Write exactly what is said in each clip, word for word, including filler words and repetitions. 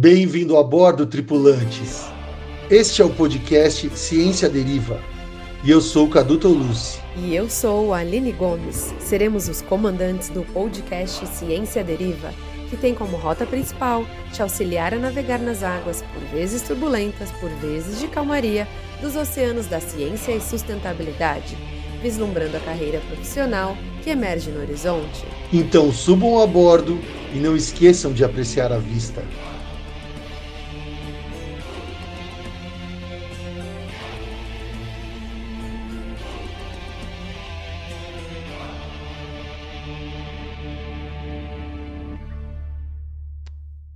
Bem-vindo a bordo, tripulantes! Este é o podcast Ciência Deriva, e eu sou o Caduto Luz. E eu sou a Aline Gomes. Seremos os comandantes do podcast Ciência Deriva, que tem como rota principal te auxiliar a navegar nas águas, por vezes turbulentas, por vezes de calmaria, dos oceanos da ciência e sustentabilidade, vislumbrando a carreira profissional que emerge no horizonte. Então subam a bordo e não esqueçam de apreciar a vista.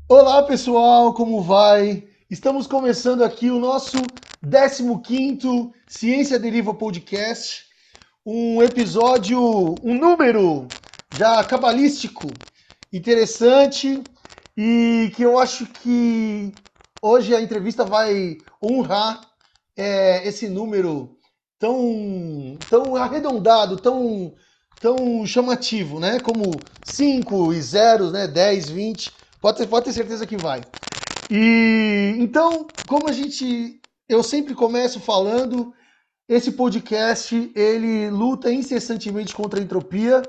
Olá pessoal, como vai? Estamos começando aqui o nosso décimo quinto Ciência Deriva Podcast, um episódio, um número já cabalístico, interessante, e que eu acho que hoje a entrevista vai honrar é, esse número tão, tão arredondado, tão, tão chamativo, né? Como cinco e zero, né? dez, vinte... Pode, pode ter certeza que vai. E então, como a gente... Eu sempre começo falando, esse podcast, ele luta incessantemente contra a entropia.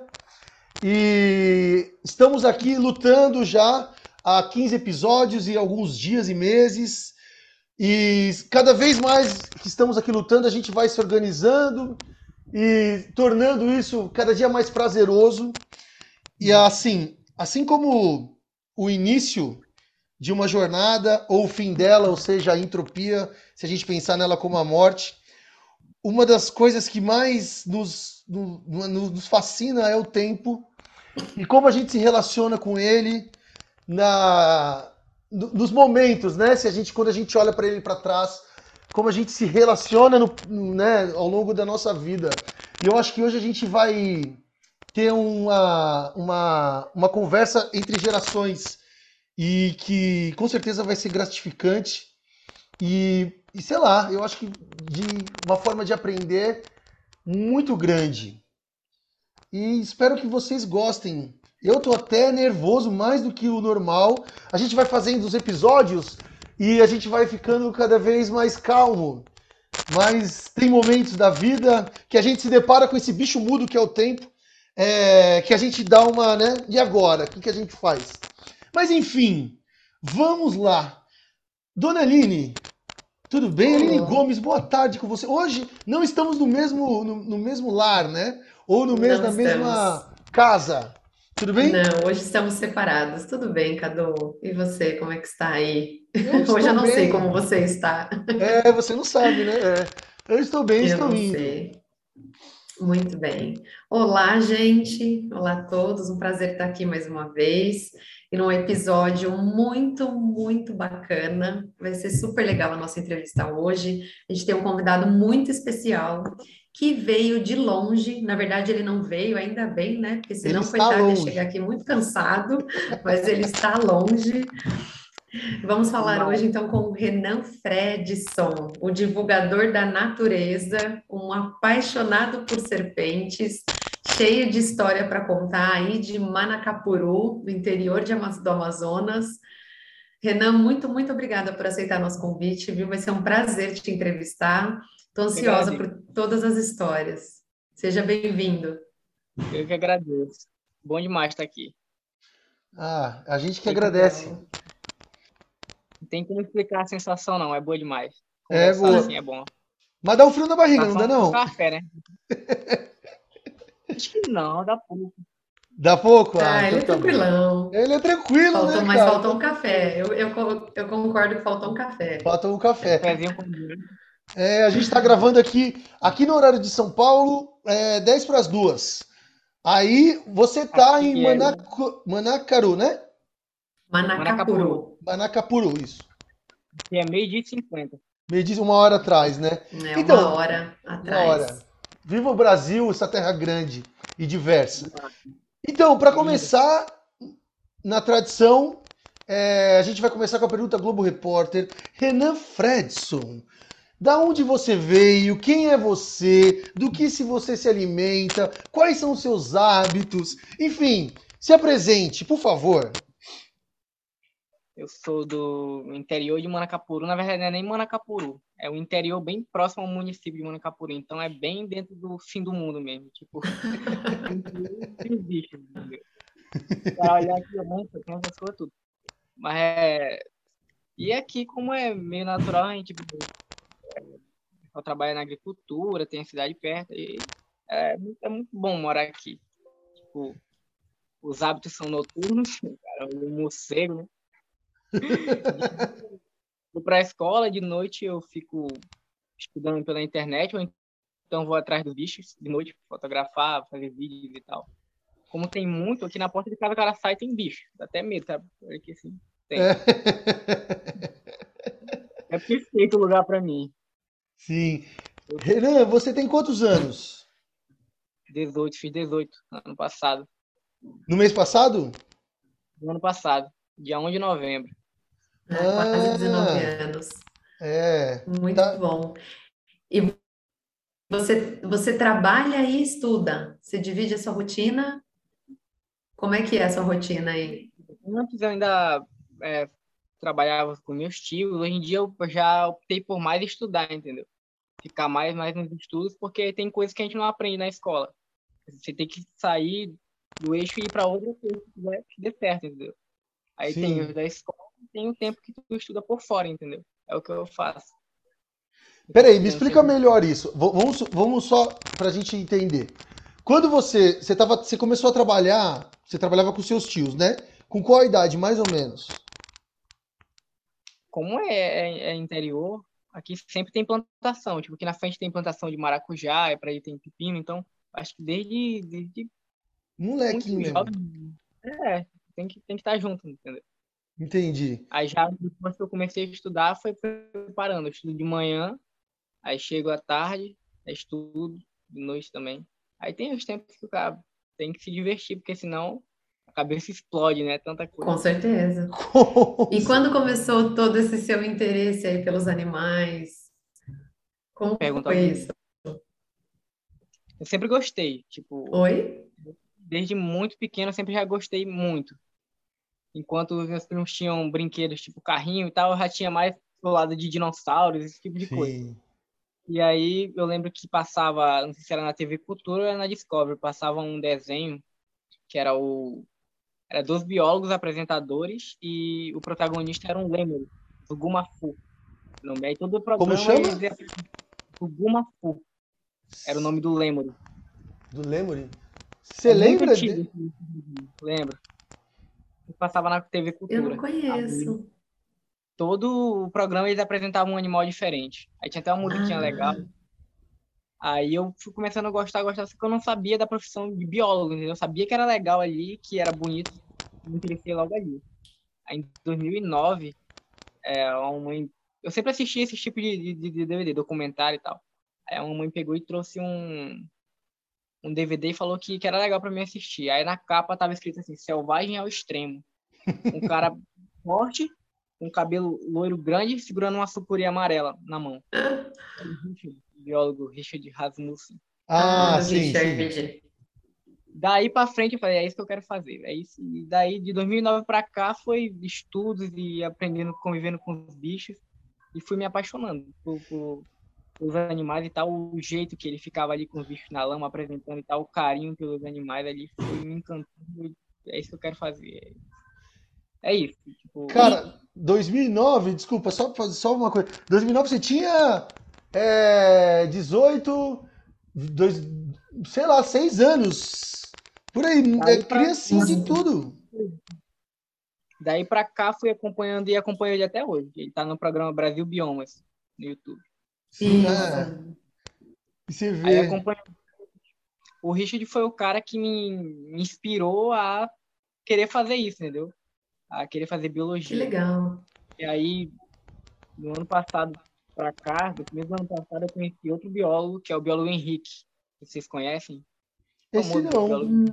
E estamos aqui lutando já há quinze episódios e alguns dias e meses. E cada vez mais que estamos aqui lutando, a gente vai se organizando e tornando isso cada dia mais prazeroso. E assim, assim como... o início de uma jornada, ou o fim dela, ou seja, a entropia, se a gente pensar nela como a morte, uma das coisas que mais nos, nos fascina é o tempo e como a gente se relaciona com ele na, nos momentos, né? Se a gente, quando a gente olha para ele para trás, como a gente se relaciona no, né, ao longo da nossa vida. E eu acho que hoje a gente vai... ter uma, uma, uma conversa entre gerações e que com certeza vai ser gratificante e, e sei lá, eu acho que de uma forma de aprender muito grande. E espero que vocês gostem. Eu tô até nervoso mais do que o normal. A gente vai fazendo os episódios e a gente vai ficando cada vez mais calmo. Mas tem momentos da vida que a gente se depara com esse bicho mudo que é o tempo. É, que a gente dá uma, né? E agora? O que, que a gente faz? Mas enfim, vamos lá. Dona Aline, tudo bem? Olá. Aline Gomes, boa tarde com você. Hoje não estamos no mesmo, no, no mesmo lar, né? Ou no mesmo, na mesma casa. Tudo bem? Não, hoje estamos separados. Tudo bem, Cadu? E você, como é que está aí? Eu hoje eu não bem. sei como você está. É, você não sabe, né? É. Eu estou bem, eu estou não indo. Sei. Muito bem. Olá, gente. Olá a todos. Um prazer estar aqui mais uma vez. E num episódio muito, muito bacana. Vai ser super legal a nossa entrevista hoje. A gente tem um convidado muito especial que veio de longe. Na verdade, ele não veio, ainda bem, né? Porque senão, coitado, ia chegar aqui muito cansado. Mas ele está longe. Vamos falar hoje, então, com o Renan Fredson, o divulgador da natureza, um apaixonado por serpentes, cheio de história para contar aí de Manacapuru, no interior de, do Amazonas. Renan, muito, muito obrigada por aceitar nosso convite, viu? Vai ser um prazer te entrevistar. Estou ansiosa por todas as histórias. Seja bem-vindo. Eu que agradeço. Bom demais estar aqui. Ah, a gente que agradece. Tem que não explicar a sensação, não. É boa demais. É boa. Assim, é bom. Mas dá um frio na barriga, não dá, não? Café, né? Acho que não, dá pouco. Dá pouco? Ah, ah ele então é tranquilão. Tá, ele é tranquilo, faltou, né, mas cara? Faltou um café. Eu, eu, eu concordo que faltou um café. Faltou um café. É, a gente tá gravando aqui, aqui no horário de São Paulo, é dez para as duas. Aí você tá aqui em Manacu... é. Manacapuru, né? Manacapuru. Manacapuru, isso. E é meio-dia e cinquenta. Meio-dia, uma hora atrás, né? É, então, uma hora atrás. Uma hora. Viva o Brasil, essa terra grande e diversa. Então, para começar, na tradição, é, a gente vai começar com a pergunta Globo Repórter. Renan Fredson, da onde você veio? Quem é você? Do que se você se alimenta? Quais são os seus hábitos? Enfim, se apresente, por favor. Eu sou do interior de Manacapuru. Na verdade, não é nem Manacapuru. É um interior bem próximo ao município de Manacapuru. Então, é bem dentro do fim do mundo mesmo. Tipo, não existe. Para olhar aqui, eu não sei como as coisas tudo. Mas é... E aqui, como é meio natural, a gente é... trabalha na agricultura, tem a cidade perto. E é, é muito bom morar aqui. Tipo, os hábitos são noturnos. Cara, o morcego, né? Vou para a escola de noite, eu fico estudando pela internet, ou então vou atrás dos bichos de noite, fotografar, fazer vídeos e tal. Como tem muito, aqui na porta de casa o cara sai, tem bicho. Dá até medo, sabe? Aqui, assim, tem. É perfeito o lugar para mim. Sim. Renan, você tem quantos anos? dezoito, fiz dezoito ano passado. No mês passado? No ano passado, dia primeiro de novembro. É, quase ah, dezenove anos. É. Muito tá... bom. E você, você trabalha e estuda? Você divide a sua rotina? Como é que é a sua rotina aí? Antes eu ainda é, trabalhava com meus tios. Hoje em dia eu já optei por mais estudar, entendeu? Ficar mais, mais nos estudos, porque tem coisas que a gente não aprende na escola. Você tem que sair do eixo e ir para outra coisa que dê certo, entendeu? Aí Sim. tem o da escola e tem o tempo que tu estuda por fora, entendeu? É o que eu faço. Peraí, me explica melhor isso. Vamos, vamos só pra gente entender. Quando você, você, tava, você começou a trabalhar, você trabalhava com seus tios, né? Com qual idade, mais ou menos? Como é, é, é interior, aqui sempre tem plantação. Tipo, aqui na frente tem plantação de maracujá, é pra aí tem pepino, então acho que desde... desde moleque mesmo. Jovem, é... Tem que, tem que estar junto, entendeu? Entendi. Aí já, depois que eu comecei a estudar, foi preparando. Eu estudo de manhã, aí chego à tarde, aí estudo de noite também. Aí tem os tempos que o cara tem que se divertir, porque senão a cabeça explode, né? Tanta coisa. Com certeza. E quando começou todo esse seu interesse aí pelos animais? Como Pergunta foi isso? Eu sempre gostei, tipo... Oi? Desde muito pequeno eu sempre já gostei muito. Enquanto os meus primos tinham brinquedos tipo carrinho e tal, eu já tinha mais do lado de dinossauros, esse tipo de Sim. coisa. E aí eu lembro que passava, não sei se era na T V Cultura ou na Discovery, passava um desenho que era o... Era dois biólogos apresentadores e o protagonista era um lêmur, o Gumafu. E aí todo o programa... Como chama? Dizia, o Gumafu. Era o nome do lêmur. Do lêmur? Você é lembra de... Lembro. Eu passava na T V Cultura. Eu não conheço. Todo o programa eles apresentavam um animal diferente. Aí tinha até uma musiquinha ah. legal. Aí eu fui começando a gostar, gostar, só que eu não sabia da profissão de biólogo, entendeu? Eu sabia que era legal ali, que era bonito, me interessei logo ali. Aí em dois mil e nove, é, uma mãe... eu sempre assisti esse tipo de, de, de D V D, documentário e tal. Aí a mamãe pegou e trouxe um... um D V D e falou que, que era legal pra mim assistir. Aí na capa tava escrito assim, selvagem ao extremo. Um cara forte, com cabelo loiro grande, segurando uma sucuri amarela na mão. O biólogo Richard Rasmussen. Ah, ah sim, sim. Daí pra frente eu falei, é isso que eu quero fazer. É isso. E daí de dois mil e nove pra cá foi estudos e aprendendo, convivendo com os bichos. E fui me apaixonando por... por... os animais e tal, o jeito que ele ficava ali com os bichos na lama, apresentando e tal, o carinho pelos animais ali, foi me encantando. É isso que eu quero fazer. É isso. Tipo... Cara, dois mil e nove, desculpa, só fazer só uma coisa. dois mil e nove você tinha é, dezoito, dois, sei lá, seis anos. Por aí, é, criancinha de tudo. Daí pra cá fui acompanhando e acompanho ele até hoje. Ele tá no programa Brasil Biomas, no YouTube. Sim. Ah, você vê. Aí acompanha... O Richard foi o cara que me, me inspirou a querer fazer isso, entendeu? A querer fazer biologia. Que legal. E aí, do ano passado pra cá, do mesmo ano passado, eu conheci outro biólogo, que é o biólogo Henrique. Vocês conhecem? Esse não. Hum.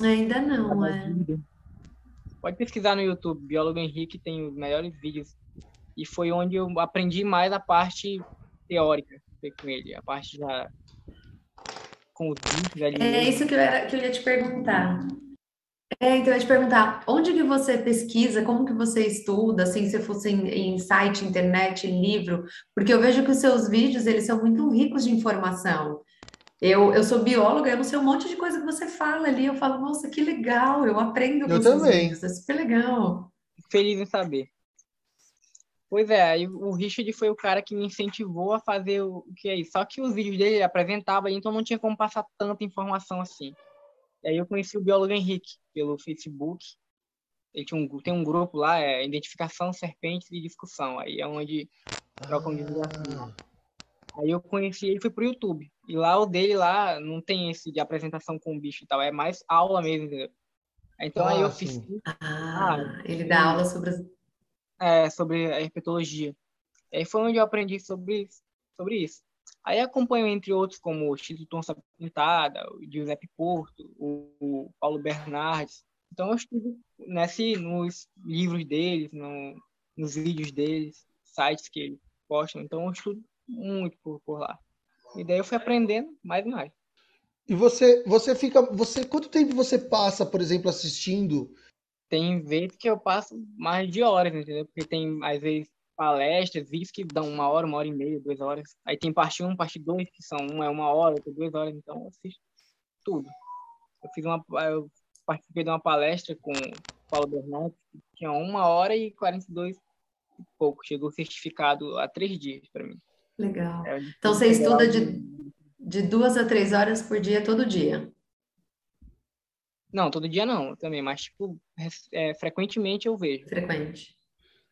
Ainda não, é. Pode pesquisar no YouTube. Biólogo Henrique tem os melhores vídeos. E foi onde eu aprendi mais a parte teórica com ele, a parte já com os bichos ali. É isso que eu, era, que eu ia te perguntar. É, então eu ia te perguntar, onde que você pesquisa, como que você estuda, assim, se fosse em, em site, internet, livro, porque eu vejo que os seus vídeos, eles são muito ricos de informação. Eu, eu sou bióloga, eu não sei um monte de coisa que você fala ali, eu falo, nossa, que legal, eu aprendo com eu seus também. Vídeos, é super legal. Feliz em saber. Pois é, o Richard foi o cara que me incentivou a fazer o que é isso, só que os vídeos dele ele apresentava, então não tinha como passar tanta informação assim. E aí eu conheci o biólogo Henrique pelo Facebook. Ele tinha um, tem um grupo lá, é Identificação, Serpentes e Discussão. Aí é onde trocam divulgação. Aí eu conheci ele, foi pro YouTube. E lá o dele lá não tem esse de apresentação com o bicho e tal, é mais aula mesmo, entendeu? Então ah, aí eu fiz... Ah, ah ele dá aula sobre... É, sobre a herpetologia. Aí foi onde eu aprendi sobre, sobre isso. Aí acompanho, entre outros, como o Instituto Onça Pintada, o Giuseppe Porto, o Paulo Bernardes. Então, eu estudo nesse, nos livros deles, no, nos vídeos deles, sites que eles postam. Então, eu estudo muito por, por lá. E daí eu fui aprendendo mais e mais. E você, você fica... Você, quanto tempo você passa, por exemplo, assistindo? Tem vezes que eu passo mais de horas, entendeu? Porque tem, às vezes... palestras, vídeos que dão uma hora, uma hora e meia, duas horas. Aí tem parte um, parte dois, que são uma é uma hora, outra duas horas, então eu assisto tudo. Eu, fiz uma, eu participei de uma palestra com o Paulo Bernardes, que tinha uma hora e quarenta e dois e pouco. Chegou o certificado há três dias para mim. Legal. É, então você estuda de, de duas a três horas por dia, todo dia? Não, todo dia não, também, mas tipo, é, frequentemente eu vejo. Frequente.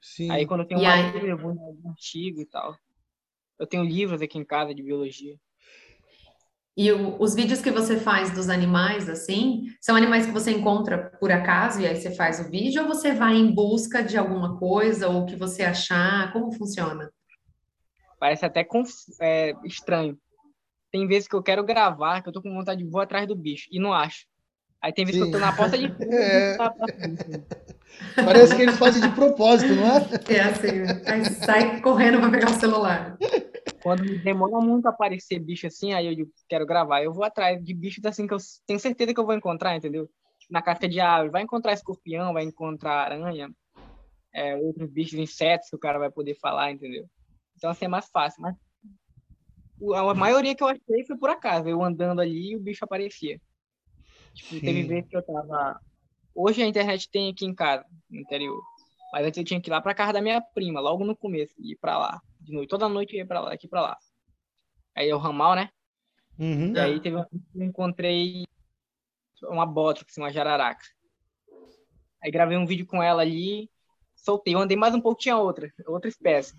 Sim. Aí quando eu tenho um artigo, eu vou no artigo e tal. Eu tenho livros aqui em casa de biologia. E o, os vídeos que você faz dos animais, assim, são animais que você encontra por acaso e aí você faz o vídeo ou você vai em busca de alguma coisa ou o que você achar? Como funciona? Parece até é, estranho. Tem vezes que eu quero gravar, que eu tô com vontade de voar atrás do bicho e não acho. Aí tem vezes Sim. que eu tô na porta de... É. Parece que eles fazem de propósito, não é? É assim, sai correndo pra pegar o celular. Quando demora muito a aparecer bicho assim, aí eu digo, quero gravar, eu vou atrás de bichos assim que eu tenho certeza que eu vou encontrar, entendeu? Na casca de árvore, vai encontrar escorpião, vai encontrar aranha, é, outros bichos, insetos que o cara vai poder falar, entendeu? Então assim é mais fácil, mas a maioria que eu achei foi por acaso, eu andando ali e o bicho aparecia. Tipo, teve vezes que eu tava... Hoje a internet tem aqui em casa, no interior. Mas antes eu tinha que ir lá pra casa da minha prima, logo no começo, ir pra lá. De noite, toda noite eu ia pra lá, aqui pra lá. Aí é o ramal, né? Uhum. E aí teve uma vez que eu encontrei uma bótrix, uma jararaca. Aí gravei um vídeo com ela ali, soltei. Eu andei mais um pouco, tinha outra, outra espécie.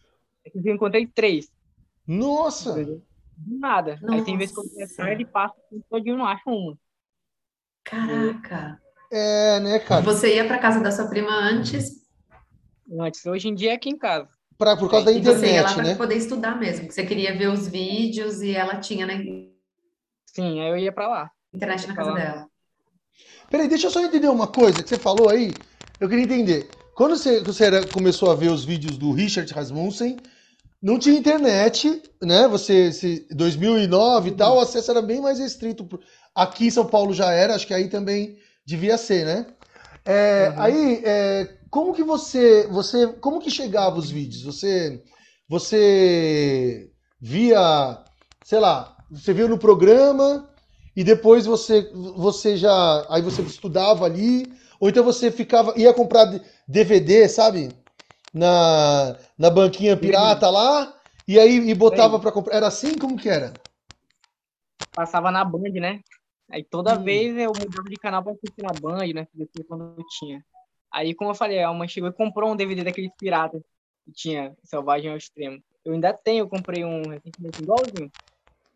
Aí eu encontrei três. Nossa! Do nada. Nossa. Aí tem vezes que eu ia atrás e passo, eu não acho uma. Caraca! É, né, cara? Você ia pra casa da sua prima antes? Antes, hoje em dia é aqui em casa. Pra, por causa da internet, né? E você ia lá pra poder estudar mesmo, que você queria ver os vídeos e ela tinha, né? Sim, aí eu ia pra lá. Internet na casa dela. Peraí, deixa eu só entender uma coisa que você falou aí. Eu queria entender. Quando você, você era, começou a ver os vídeos do Richard Rasmussen, não tinha internet, né? Você, se, dois mil e nove e tal, o acesso era bem mais restrito. Aqui em São Paulo já era, acho que aí também devia ser, né? É, uhum. Aí, é, como que você, você, como que chegava os vídeos? Você, você via, sei lá, você viu no programa e depois você, você já, aí você estudava ali, ou então você ficava, ia comprar D V D, sabe? Na, na banquinha pirata uhum. lá, e aí e botava para comprar. Era assim? Como que era? Passava na Band, né? Aí toda hum. vez eu mudava de canal pra assistir na Band, né? Depois quando eu tinha. Aí, como eu falei, a mãe chegou e comprou um D V D daqueles piratas que tinha Selvagem ao Extremo. Eu ainda tenho, eu comprei um recentemente igualzinho.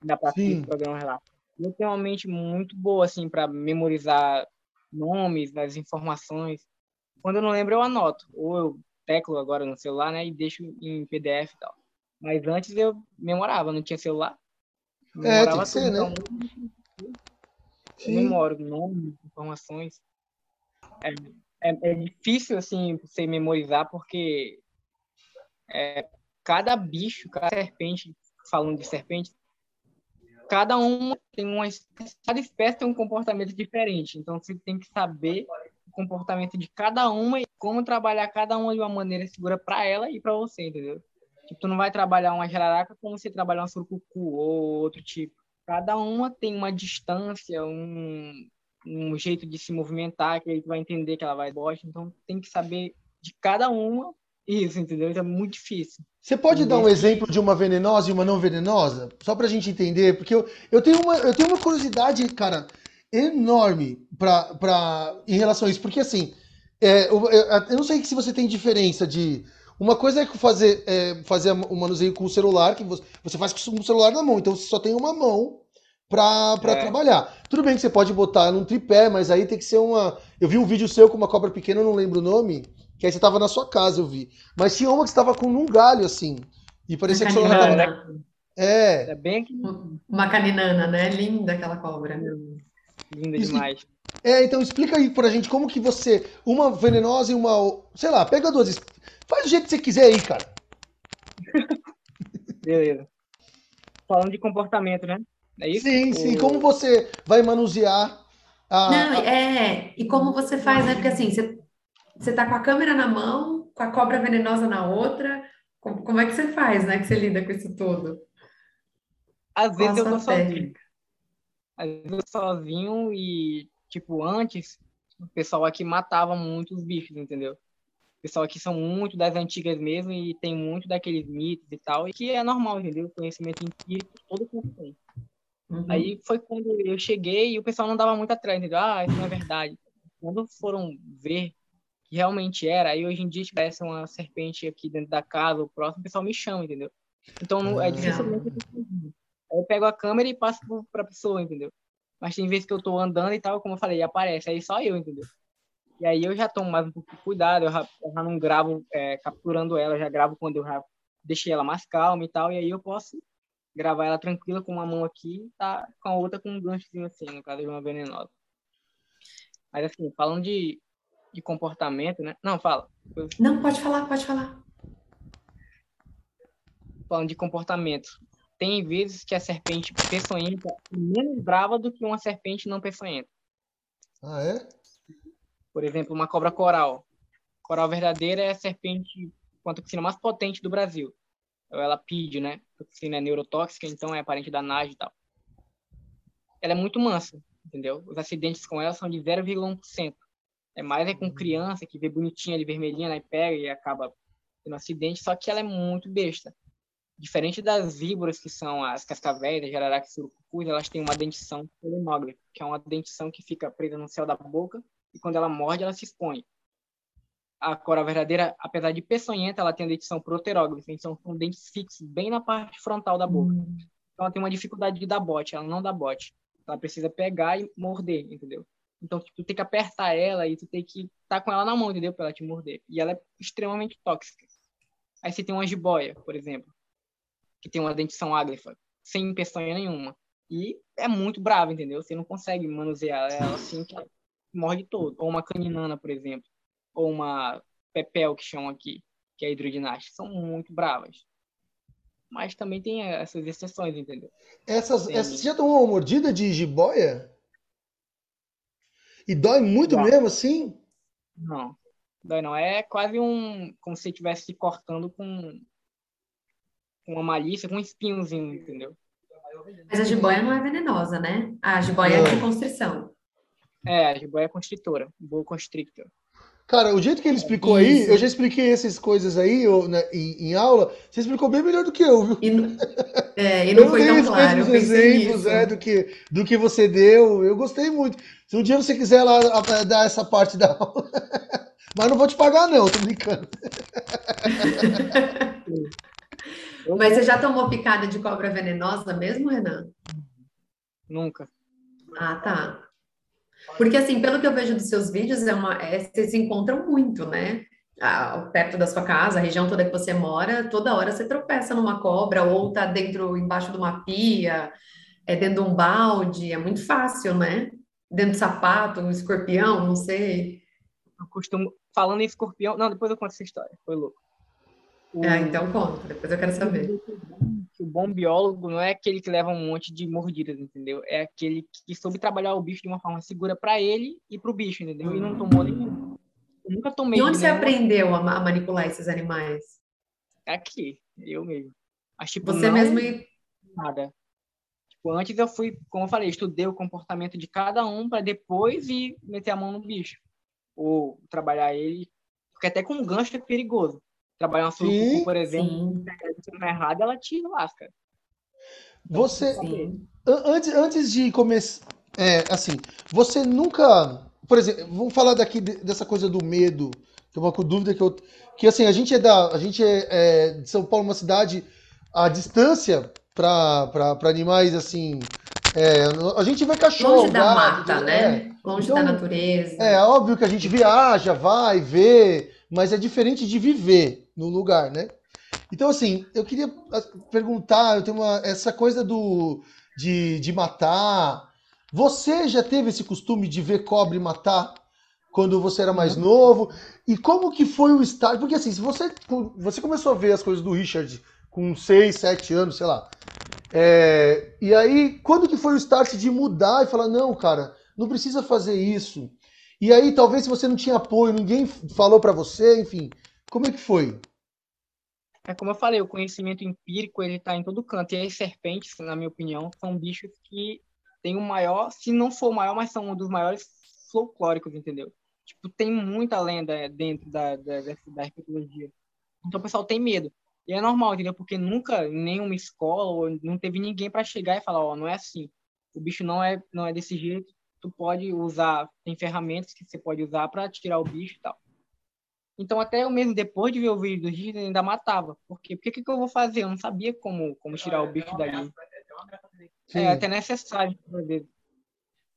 Ainda passei o programa lá. Eu tenho uma mente muito boa, assim, pra memorizar nomes, as informações. Quando eu não lembro, eu anoto. Ou eu teclo agora no celular, né? E deixo em P D F e tal. Mas antes eu memorava, não tinha celular. É, tem que ser, né? Eu memoro nomes, informações. É, é, é difícil, assim, você memorizar, porque é, cada bicho, cada serpente, falando de serpente, cada uma tem uma cada espécie tem um comportamento diferente. Então, você tem que saber comportamento de cada uma e como trabalhar cada uma de uma maneira segura para ela e para você, entendeu? Tipo, tu não vai trabalhar uma jararaca como você trabalhar um surucucu ou outro tipo. Cada uma tem uma distância, um, um jeito de se movimentar, que aí tu vai entender que ela vai bosta. Então, tem que saber de cada uma isso, entendeu? Então, é muito difícil. Você pode entender? Dar um exemplo de uma venenosa e uma não venenosa? Só pra gente entender, porque eu, eu, tenho, uma, eu tenho uma curiosidade, cara, enorme pra, pra, em relação a isso. Porque, assim, é, eu, eu não sei se você tem diferença de... Uma coisa é fazer, é, fazer o manuseio com o celular, que você, você faz com o celular na mão, então você só tem uma mão pra, pra é. trabalhar. Tudo bem que você pode botar num tripé, mas aí tem que ser uma... Eu vi um vídeo seu com uma cobra pequena, eu não lembro o nome, que aí você tava na sua casa, eu vi. Mas tinha uma que você tava com um galho, assim, e parecia uma que o celular tava... Na... É. é bem... Uma caninana, né? Linda aquela cobra. Linda demais. É, então explica aí pra gente como que você... Uma venenosa e uma... Sei lá, pega duas... Faz do jeito que você quiser aí, cara. Beleza. Falando de comportamento, né? É isso? Sim, sim. O... Como você vai manusear a... Não, é... E como você faz, né? Porque assim, você, você tá com a câmera na mão, com a cobra venenosa na outra. Como, como é que você faz, né? Que você lida com isso tudo? Às vezes eu tô sozinho. Às vezes eu tô sozinho e, tipo, antes, o pessoal aqui matava muito os bichos, entendeu? Pessoal aqui são muito das antigas mesmo e tem muito daqueles mitos e tal, e que é normal, entendeu? Conhecimento empírico, todo mundo tem. Uhum. Aí foi quando eu cheguei e o pessoal não dava muito atrás, entendeu? Ah, isso não é verdade. Quando foram ver que realmente era, aí hoje em dia, se tivesse uma serpente aqui dentro da casa, o próximo, o pessoal me chama, entendeu? Então não, é difícil. Uhum. Aí eu pego a câmera e passo pra pessoa, entendeu? Mas tem vezes que eu tô andando e tal, como eu falei, aparece, aí só eu, entendeu? E aí eu já tomo mais um pouco de cuidado, eu já, eu já não gravo é, capturando ela, eu já gravo quando eu já deixei ela mais calma e tal, e aí eu posso gravar ela tranquila com uma mão aqui, tá, com a outra com um ganchozinho assim, no caso de uma venenosa. Mas assim, falando de, de comportamento, né? Não, fala. Eu... Não, pode falar, pode falar. Falando de comportamento, tem vezes que a serpente peçonhenta é menos brava do que uma serpente não peçonhenta. Ah, é? Por exemplo, uma cobra coral. Coral verdadeira é a serpente com a toxina mais potente do Brasil. Ela pide, né? A toxina é neurotóxica, então é parente da N A D e tal. Ela é muito mansa, entendeu? Os acidentes com ela são de zero vírgula um por cento. É mais é com criança que vê bonitinha ali, vermelhinha, né? E pega e acaba tendo um acidente, só que ela é muito besta. Diferente das víboras, que são as cascavéis, as jararacas, surucucus, elas têm uma dentição polimógrafa, que é uma dentição que fica presa no céu da boca, e quando ela morde, ela se expõe. A coral verdadeira, apesar de peçonhenta, ela tem a dentição proterógrafa, então são dentes fixos bem na parte frontal da boca. Uhum. Então ela tem uma dificuldade de dar bote, ela não dá bote. Ela precisa pegar e morder, entendeu? Então tu tem que apertar ela e tu tem que estar com ela na mão, entendeu? Pra ela te morder. E ela é extremamente tóxica. Aí você tem uma jiboia, por exemplo, que tem uma dentição ágrafa, sem peçonha nenhuma. E é muito brava, entendeu? Você não consegue manusear ela assim que morde todo, ou uma caninana, por exemplo, ou uma pepel, que chamam aqui, que é hidrodinástica, são muito bravas. Mas também tem essas exceções, entendeu? Essas, tem... essas já tomou uma mordida de jiboia? E dói muito não. mesmo, assim? Não, dói não. É quase um, como se você estivesse cortando com, com uma malícia, com um espinhozinho, entendeu? Mas a jiboia não é venenosa, né? A jiboia não. é de constrição. É, a jiboia é constritora, boa constrictor. Cara, o jeito que ele explicou aí, isso. eu já expliquei essas coisas aí eu, né, em, em aula, você explicou bem melhor do que eu, viu? E, é, e não eu foi tão claro. Eu dei os exemplos é, do, que, do que você deu, eu gostei muito. Se um dia você quiser lá a, a, dar essa parte da aula, mas não vou te pagar não, tô brincando. Mas você já tomou picada de cobra venenosa mesmo, Renan? Nunca. Ah, tá. Porque, assim, pelo que eu vejo dos seus vídeos, é uma, é, vocês se encontram muito, né? Ah, perto da sua casa, a região toda que você mora, toda hora você tropeça numa cobra ou tá dentro, embaixo de uma pia, é dentro de um balde, é muito fácil, né? Dentro de sapato, um escorpião, não sei. Eu costumo... Falando em escorpião... Não, depois eu conto essa história, foi louco. O... É, então conta, depois eu quero saber. O bom biólogo não é aquele que leva um monte de mordidas, entendeu? É aquele que soube trabalhar o bicho de uma forma segura para ele e para o bicho, entendeu? E não tomou nenhum. Eu nunca tomei. E onde você aprendeu a manipular esses animais? Aqui, eu mesmo. Mas, tipo, você mesmo? Nada. Tipo, antes eu fui, como eu falei, estudei o comportamento de cada um para depois ir meter a mão no bicho. Ou trabalhar ele. Porque até com um gancho é perigoso. Trabalhar uma surucucu, por exemplo, se não é errado, ela te lasca. Então, você, antes, antes de começar, é, assim, você nunca, por exemplo, vamos falar daqui dessa coisa do medo, que é uma dúvida que eu, que assim, a gente é da, a gente é, é de São Paulo, uma cidade, a distância para para animais, assim, é, a gente vê cachorro. Longe da mata, é, né? Longe então, da natureza. É, óbvio que a gente viaja, vai, vê, mas é diferente de viver no lugar, né? Então, assim, eu queria perguntar, eu tenho uma, essa coisa do, de, de matar. Você já teve esse costume de ver cobre matar quando você era mais novo? E como que foi o estágio? Porque, assim, se você, você começou a ver as coisas do Richard com seis, sete anos, sei lá. É, e aí, quando que foi o start de mudar e falar, não, cara, não precisa fazer isso? E aí, talvez, se você não tinha apoio, ninguém falou para você, enfim, como é que foi? É como eu falei, o conhecimento empírico, ele tá em todo canto. E as serpentes, na minha opinião, são bichos que tem o maior, se não for o maior, mas são um dos maiores folclóricos, entendeu? Tipo, tem muita lenda dentro da, da, da, da herpetologia. Então, o pessoal tem medo. E é normal, entendeu? Porque nunca, nenhuma escola, ou não teve ninguém para chegar e falar, ó, oh, não é assim. O bicho não é, não é desse jeito. Tu pode usar, tem ferramentas que você pode usar para tirar o bicho e tal. Então, até eu mesmo, depois de ver o vídeo do Richard, ainda matava. Por quê? Porque o que, que eu vou fazer? Eu não sabia como, como tirar o bicho dali. É até necessário.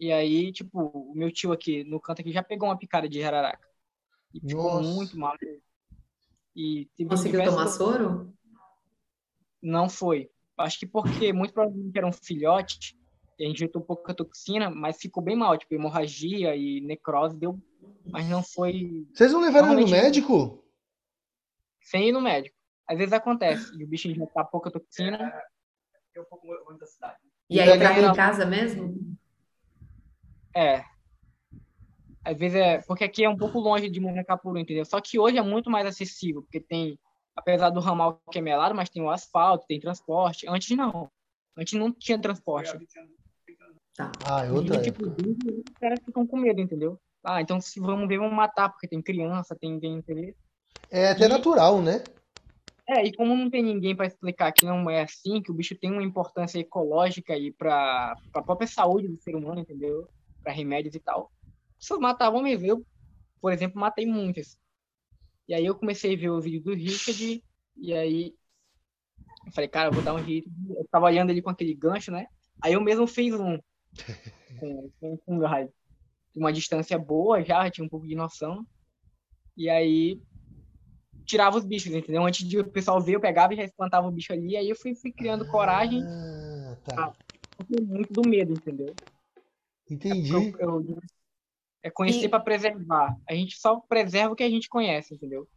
E aí, tipo, o meu tio aqui, no canto aqui, já pegou uma picada de jararaca. E ficou muito mal. E conseguiu tomar soro? Não foi. Acho que porque, muito provavelmente, era um filhote. A gente injetou um pouco a toxina, mas ficou bem mal. Tipo, hemorragia e necrose deu... Mas não foi... Vocês não levaram no médico? Sem ir no médico. Às vezes acontece. E o bicho injetar pouca toxina... É um pouco longe da cidade. E aí, tá em casa mesmo? É. Às vezes é... Porque aqui é um pouco longe de Manacapuru, entendeu? Só que hoje é muito mais acessível, porque tem... Apesar do ramal que é melado, mas tem o asfalto, tem transporte. Antes não. Antes não tinha transporte. Tá. Ah, é outra época. Tipo, os caras ficam com medo, entendeu? Ah, então se vamos ver, vamos matar, porque tem criança, tem, tem interesse. É até e, natural, né? É, e como não tem ninguém para explicar que não é assim, que o bicho tem uma importância ecológica aí para a própria saúde do ser humano, entendeu? Para remédios e tal. Se eu matava mesmo, eu, por exemplo, matei muitas. E aí eu comecei a ver o vídeo do Richard, e aí eu falei, cara, eu vou dar um jeito. Eu tava olhando ele com aquele gancho, né? Aí eu mesmo fiz um. Com, com, com gás, uma distância boa, já tinha um pouco de noção, e aí tirava os bichos, entendeu? Antes de o pessoal ver, eu pegava e já espantava o bicho ali, aí eu fui, fui criando ah, coragem, tá. Ah, muito do medo, entendeu? Entendi. É, eu, eu, é conhecer e... para preservar. A gente só preserva o que a gente conhece, entendeu?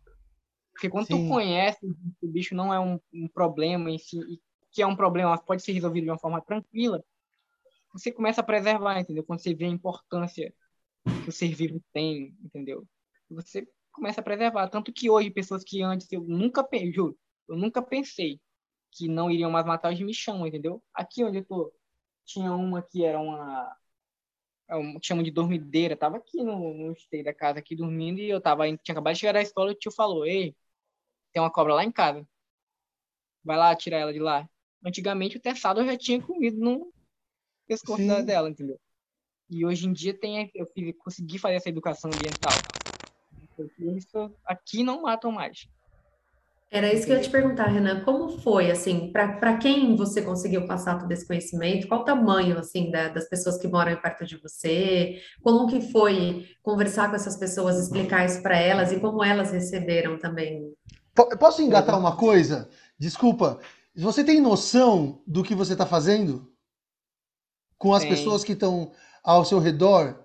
Porque quando Sim. tu conhece, o bicho não é um, um problema em si, e que é um problema, pode ser resolvido de uma forma tranquila, você começa a preservar, entendeu? Quando você vê a importância que o ser vivo tem, entendeu? Você começa a preservar. Tanto que hoje, pessoas que antes, eu nunca, juro, eu nunca pensei que não iriam mais matar, hoje me chamam, entendeu? Aqui onde eu tô, tinha uma que era uma... chamam de dormideira. Tava aqui no, no esteio da casa, aqui dormindo, e eu tava, tinha acabado de chegar da escola, e o tio falou, ei, tem uma cobra lá em casa. Vai lá tirar ela de lá. Antigamente, o terçado eu já tinha comido num... pescoço Sim. dela, entendeu? E hoje em dia tem, eu consegui fazer essa educação ambiental. Isso aqui não matam mais. Era isso que eu ia te perguntar, Renan. Como foi, assim, para quem você conseguiu passar todo esse conhecimento? Qual o tamanho, assim, da, das pessoas que moram perto de você? Como que foi conversar com essas pessoas, explicar isso para elas e como elas receberam também? Posso engatar uma coisa? Desculpa. Você tem noção do que você está fazendo? Com as Sim. pessoas que estão ao seu redor?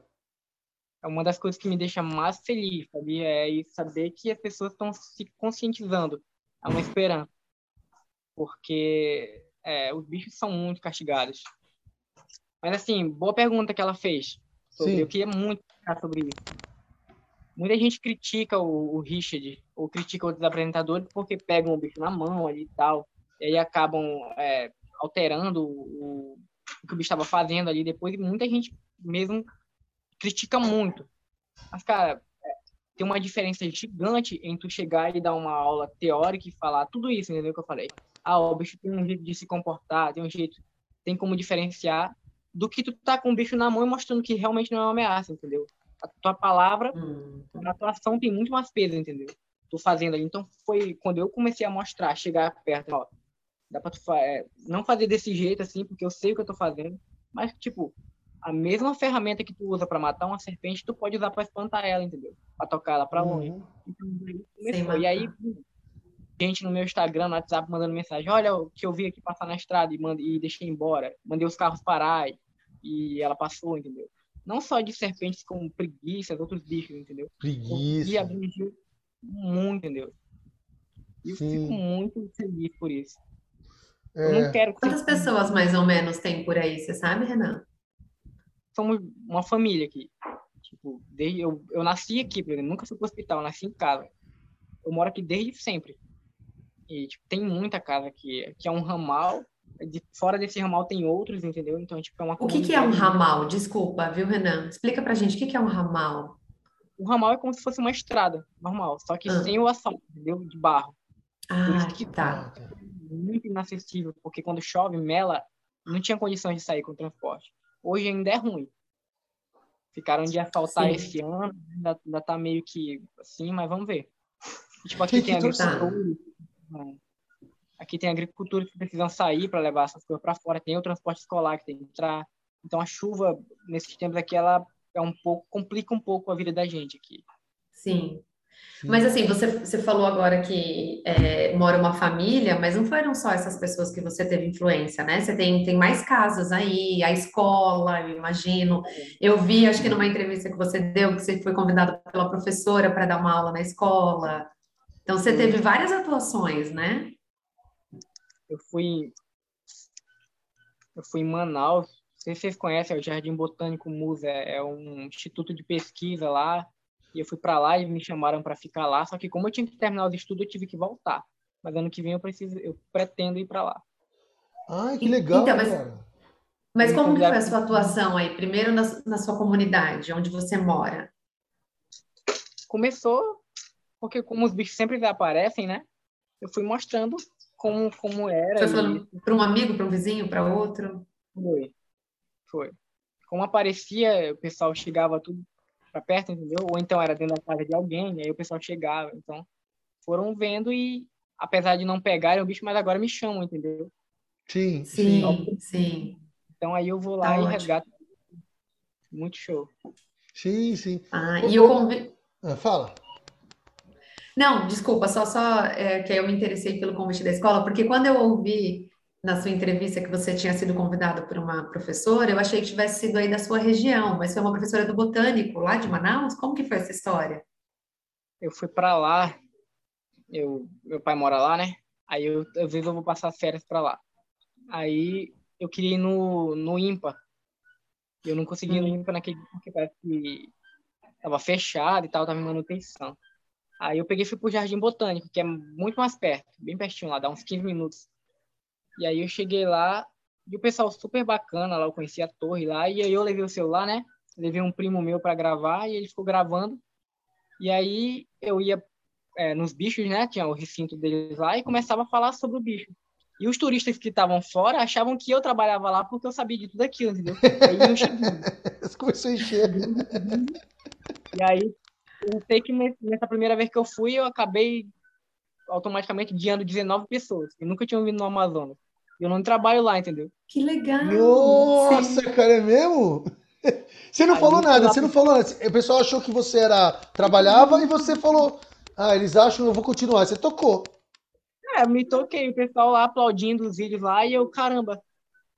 É uma das coisas que me deixa mais feliz, sabe? É saber que as pessoas estão se conscientizando. É uma esperança. Porque é, os bichos são muito castigados. Mas, assim, boa pergunta que ela fez. Sobre, eu queria muito falar sobre isso. Muita gente critica o, o Richard, ou critica outros apresentadores, porque pegam o bicho na mão ali e tal, e aí acabam é, alterando o, o que o bicho estava fazendo ali depois, e muita gente mesmo critica muito. Mas, cara, é, tem uma diferença gigante entre tu chegar e dar uma aula teórica e falar tudo isso, entendeu o que eu falei? Ah, o bicho tem um jeito de se comportar, tem um jeito, tem como diferenciar, do que tu tá com o bicho na mão e mostrando que realmente não é uma ameaça, entendeu? A tua palavra, hum. a tua ação tem muito mais peso, entendeu? Tô fazendo ali. Então, foi quando eu comecei a mostrar, chegar perto, ó, dá pra tu fa- é, não fazer desse jeito, assim, porque eu sei o que eu tô fazendo, mas, tipo, a mesma ferramenta que tu usa pra matar uma serpente, tu pode usar pra espantar ela, entendeu? Pra tocar ela pra longe. Uhum. Então, e aí, gente no meu Instagram, no WhatsApp, mandando mensagem, olha o que eu vi aqui passar na estrada e, manda, e deixei embora. Mandei os carros parar e, e ela passou, entendeu? Não só de serpentes como preguiças, outros bichos, entendeu? Preguiça. E abriu muito, entendeu? E eu fico muito feliz por isso. É. Eu não quero... Quantas pessoas mais ou menos tem por aí, você sabe, Renan? Somos uma família aqui. Tipo, desde... eu, eu nasci aqui, por exemplo, nunca fui pro hospital, eu nasci em casa. Eu moro aqui desde sempre. E tipo, tem muita casa aqui, que é um ramal. De, fora desse ramal tem outros, entendeu? Então, tipo, é uma O que, que é um ramal? Desculpa, viu, Renan? Explica pra gente o que, que é um ramal. O ramal é como se fosse uma estrada normal, só que ah. sem o asfalto, entendeu? De barro. Ah, por isso que tá. É muito inacessível, porque quando chove, mela não tinha condições de sair com o transporte. Hoje ainda é ruim. Ficaram de asfaltar Sim. esse ano, ainda, ainda tá meio que assim, mas vamos ver. Tipo, aqui tem agricultura. Aqui tem agricultura que precisam sair para levar essas coisas para fora. Tem o transporte escolar que tem que entrar. Então, a chuva, nesses tempos aqui, ela é um pouco, complica um pouco a vida da gente aqui. Sim. Mas, assim, você, você falou agora que é, mora uma família, mas não foram só essas pessoas que você teve influência, né? Você tem, tem mais casas aí, a escola, eu imagino. Eu vi, acho que numa entrevista que você deu, que você foi convidado pela professora para dar uma aula na escola. Então, você teve várias atuações, né? Eu fui, eu fui em Manaus, não sei se vocês conhecem, é o Jardim Botânico Musa, é um instituto de pesquisa lá, e eu fui para lá e me chamaram para ficar lá, só que como eu tinha que terminar os estudos, eu tive que voltar. Mas ano que vem eu preciso, eu pretendo ir para lá. Ai, que legal, então, mas, cara. Mas como que foi a sua atuação aí? Primeiro na, na sua comunidade, onde você mora? Começou, porque como os bichos sempre aparecem, né? Eu fui mostrando... Como, como era. Foi falando para um amigo, para um vizinho, para outro? Foi. Foi. Como aparecia, o pessoal chegava tudo para perto, entendeu? Ou então era dentro da casa de alguém, aí o pessoal chegava. Então, foram vendo e, apesar de não pegarem o bicho, mas agora me chamam, entendeu? Sim. Sim, então, sim. Então, aí eu vou lá tá e ótimo. Resgato. Muito show. Sim, sim. Ah, e eu convido... Ah, fala. Não, desculpa, só, só é, que eu me interessei pelo convite da escola, porque quando eu ouvi na sua entrevista que você tinha sido convidado por uma professora, eu achei que tivesse sido aí da sua região, mas foi uma professora do Botânico, lá de Manaus? Como que foi essa história? Eu fui para lá, eu, meu pai mora lá, né? Aí, eu, às vezes, eu vou passar férias para lá. Aí, eu queria ir no, no IMPA. Eu não consegui ir no IMPA naquele dia, porque parece que estava fechado e tal, estava em manutenção. Aí eu peguei e fui pro Jardim Botânico, que é muito mais perto, bem pertinho lá, dá uns quinze minutos. E aí eu cheguei lá, e o pessoal super bacana lá, eu conheci a torre lá, e aí eu levei o celular, né? Levei um primo meu para gravar, e ele ficou gravando. E aí eu ia é, nos bichos, né? Tinha o recinto deles lá, e começava a falar sobre o bicho. E os turistas que estavam fora achavam que eu trabalhava lá porque eu sabia de tudo aquilo, entendeu? Aí eu cheguei. Começou a encher. E aí... Eu sei que nessa primeira vez que eu fui, eu acabei automaticamente guiando dezenove pessoas. Eu nunca tinha vindo no Amazonas. Eu não trabalho lá, entendeu? Que legal! Nossa, Sim. cara, é mesmo? Você não Aí falou nada, lá... você não falou nada. O pessoal achou que você era trabalhava e você falou, ah, eles acham, eu vou continuar. Você tocou. É, eu me toquei. O pessoal lá aplaudindo os vídeos lá e eu, caramba.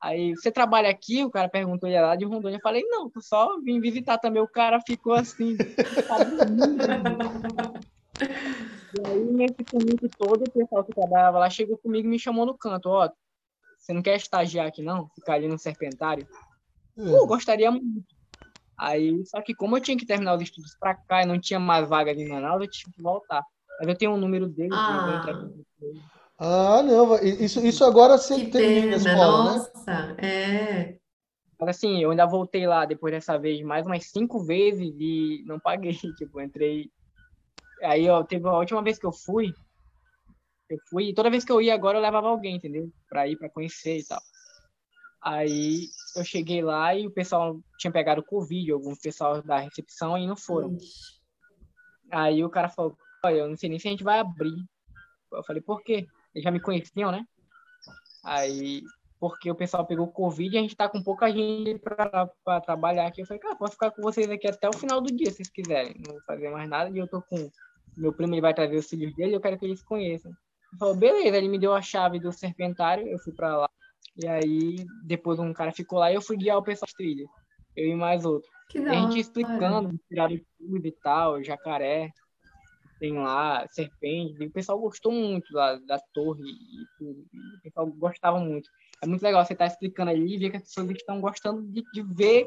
Aí, você trabalha aqui? O cara perguntou, ele é lá de Rondônia. Eu falei, não, eu só vim visitar também. O cara ficou assim. E aí, nesse caminho todo, o pessoal que trabalhava lá chegou comigo e me chamou no canto. Ó, Você não quer estagiar aqui, não? Ficar ali no serpentário? Uhum. Pô, gostaria muito. Aí, só que como eu tinha que terminar os estudos pra cá e não tinha mais vaga ali em Manaus, eu tive que voltar. Mas eu tenho um número dele. Ah, que ah não. Isso, isso agora você termina a escola, né? Nossa, é... Mas assim, eu ainda voltei lá depois dessa vez mais umas cinco vezes e não paguei. Tipo, entrei... Aí, ó, teve a última vez que eu fui, eu fui... E toda vez que eu ia agora, eu levava alguém, entendeu? Pra ir, pra conhecer e tal. Aí, eu cheguei lá e o pessoal tinha pegado Covid, alguns pessoal da recepção, e não foram. Aí, o cara falou, olha, eu não sei nem se a gente vai abrir. Eu falei, por quê? Eles já me conheciam, né? Aí... porque o pessoal pegou Covid e a gente tá com pouca gente para trabalhar aqui. Eu falei, cara, posso ficar com vocês aqui até o final do dia, se vocês quiserem. Não vou fazer mais nada. E eu tô com... Meu primo, ele vai trazer os filhos dele, eu quero que eles conheçam. Ele falou, beleza. Ele me deu a chave do serpentário, eu fui para lá. E aí, depois um cara ficou lá e eu fui guiar o pessoal das trilhas. Eu e mais outro. Que da hora. A gente explicando, tiraram tudo e tal, jacaré, tem lá, serpente. E o pessoal gostou muito lá da torre e tudo. O pessoal gostava muito. É muito legal você estar explicando ali e ver que as pessoas estão gostando de, de ver,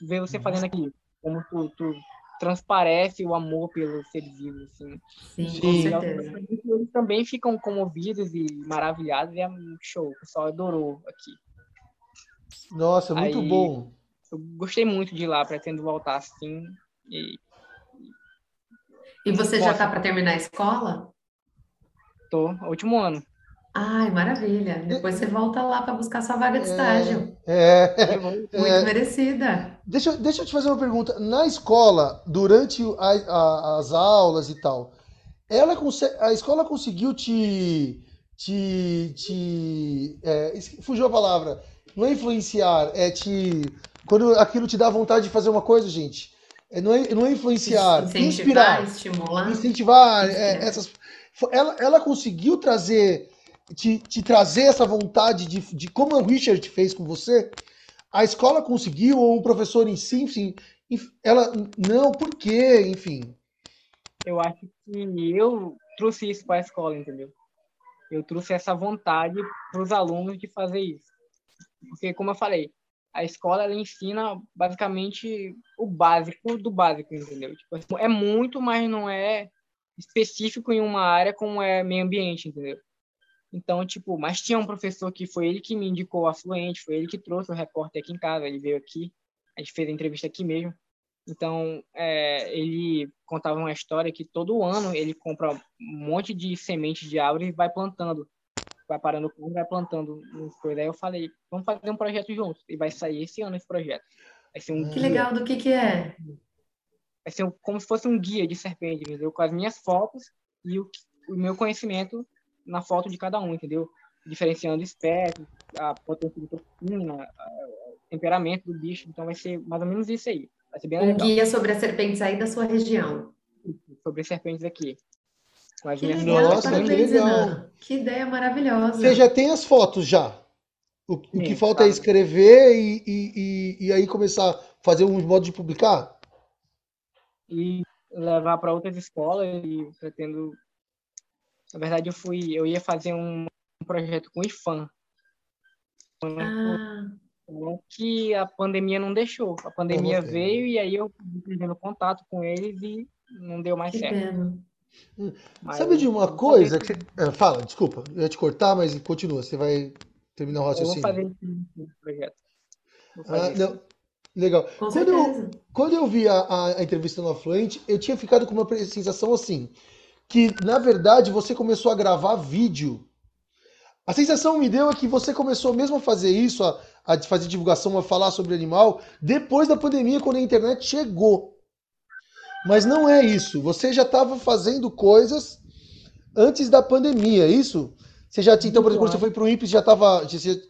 ver você fazendo aquilo. Como tu, tu transparece o amor pelo ser vivo, assim. Sim, sim, com certeza. Eles também ficam comovidos e maravilhados. E é um show. O pessoal adorou aqui. Nossa, muito Aí, bom. Eu gostei muito de ir lá, pretendo voltar assim. E, e você já está para terminar a escola? Tô, último ano. Ai, maravilha. Depois você volta lá para buscar sua vaga de estágio. É, é muito é, merecida. Deixa, deixa eu te fazer uma pergunta. Na escola, durante a, a, as aulas e tal, ela a escola conseguiu te... te, te é, fugiu a palavra. Não é influenciar, é te... Quando aquilo te dá vontade de fazer uma coisa, gente, não é, não é influenciar, incentivar, inspirar. Estimular. Incentivar. É, essas, ela, ela conseguiu trazer... Te, te trazer essa vontade de, de como o Richard fez com você, a escola conseguiu, ou o professor em si, enfim, ela, não, por quê, enfim. Eu acho que eu trouxe isso para a escola, entendeu? Eu trouxe essa vontade para os alunos de fazer isso. Porque, como eu falei, a escola ela ensina basicamente o básico do básico, entendeu? Tipo, é muito, mas não é específico em uma área como é meio ambiente, entendeu? Então, tipo, mas tinha um professor que foi ele que me indicou a Fluente, foi ele que trouxe o repórter aqui em casa, ele veio aqui, a gente fez a entrevista aqui mesmo. Então, é, ele contava uma história que todo ano ele compra um monte de sementes de árvores e vai plantando. Vai parando o corpo, vai plantando. Aí eu falei, vamos fazer um projeto juntos. E vai sair esse ano esse projeto. Vai ser um que guia. Legal, do que que é? Vai ser um, como se fosse um guia de serpente, entendeu? Com as minhas fotos e o, o meu conhecimento na foto de cada um, entendeu? Diferenciando espécies, a potência de toxina, o temperamento do bicho. Então vai ser mais ou menos isso aí. Vai ser bem legal. Um guia sobre as serpentes aí da sua região. Sobre serpentes aqui. Mas que legal, nossa, parabéns, que legal. Renan. Que ideia maravilhosa. Você já tem as fotos já. O, Sim, o que falta claro. é escrever e, e, e, e aí começar a fazer um modo de publicar? E levar para outras escolas e pretendo... Na verdade, eu fui, eu ia fazer um projeto com o I FAM. Ah. Que a pandemia não deixou. A pandemia eu veio e aí eu perdendo contato com eles e não deu mais que certo. Mas, sabe de uma coisa? Que... Fala, desculpa, eu ia te cortar, mas continua. Você vai terminar o raciocínio. Eu vou fazer esse projeto. Vou fazer ah, não. Legal. Com quando, eu, quando eu vi a, a entrevista no Afluente, eu tinha ficado com uma sensação assim... que, na verdade, você começou a gravar vídeo. A sensação me deu é que você começou mesmo a fazer isso, a, a fazer divulgação, a falar sobre animal, depois da pandemia, quando a internet chegou. Mas não é isso. Você já estava fazendo coisas antes da pandemia, é isso? Você já tinha, então, por exemplo, você foi para o I N P S, já estava...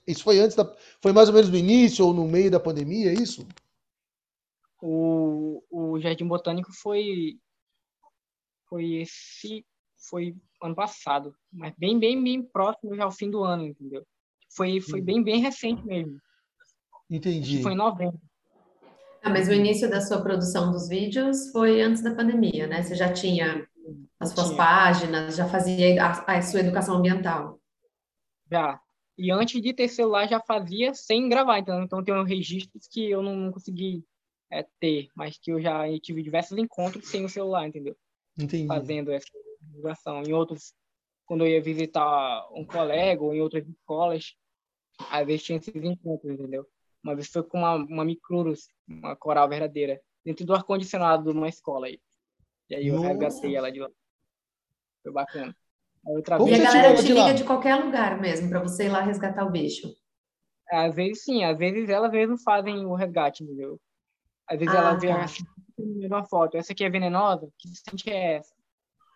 Isso foi antes da... Foi mais ou menos no início ou no meio da pandemia, é isso? O, o Jardim Botânico foi... Foi esse, foi ano passado, mas bem, bem, bem próximo já ao fim do ano, entendeu? Foi, foi bem, bem recente mesmo. Entendi. Foi em novembro. Ah, mas o início da sua produção dos vídeos foi antes da pandemia, né? Você já tinha as suas tinha. páginas, já fazia a, a sua educação ambiental. Já. E antes de ter celular já fazia sem gravar, então, então tem registros que eu não, não consegui é, ter, mas que eu já tive diversos encontros sem o celular, entendeu? Entendi. Fazendo essa divulgação. Em outros, quando eu ia visitar um colega ou em outras escolas, às vezes tinha esses encontros, entendeu? Uma vez foi com uma, uma micrurus, uma coral verdadeira, dentro do ar-condicionado de uma escola aí. E aí eu Nossa. resgatei ela de lá. Foi bacana. Outra vez, e a galera te liga de qualquer lugar mesmo, para você ir lá resgatar o bicho? Às vezes sim, às vezes elas mesmo fazem o resgate, entendeu? Às vezes ah, ela vê tá. uma foto, essa aqui é venenosa, que sente é essa?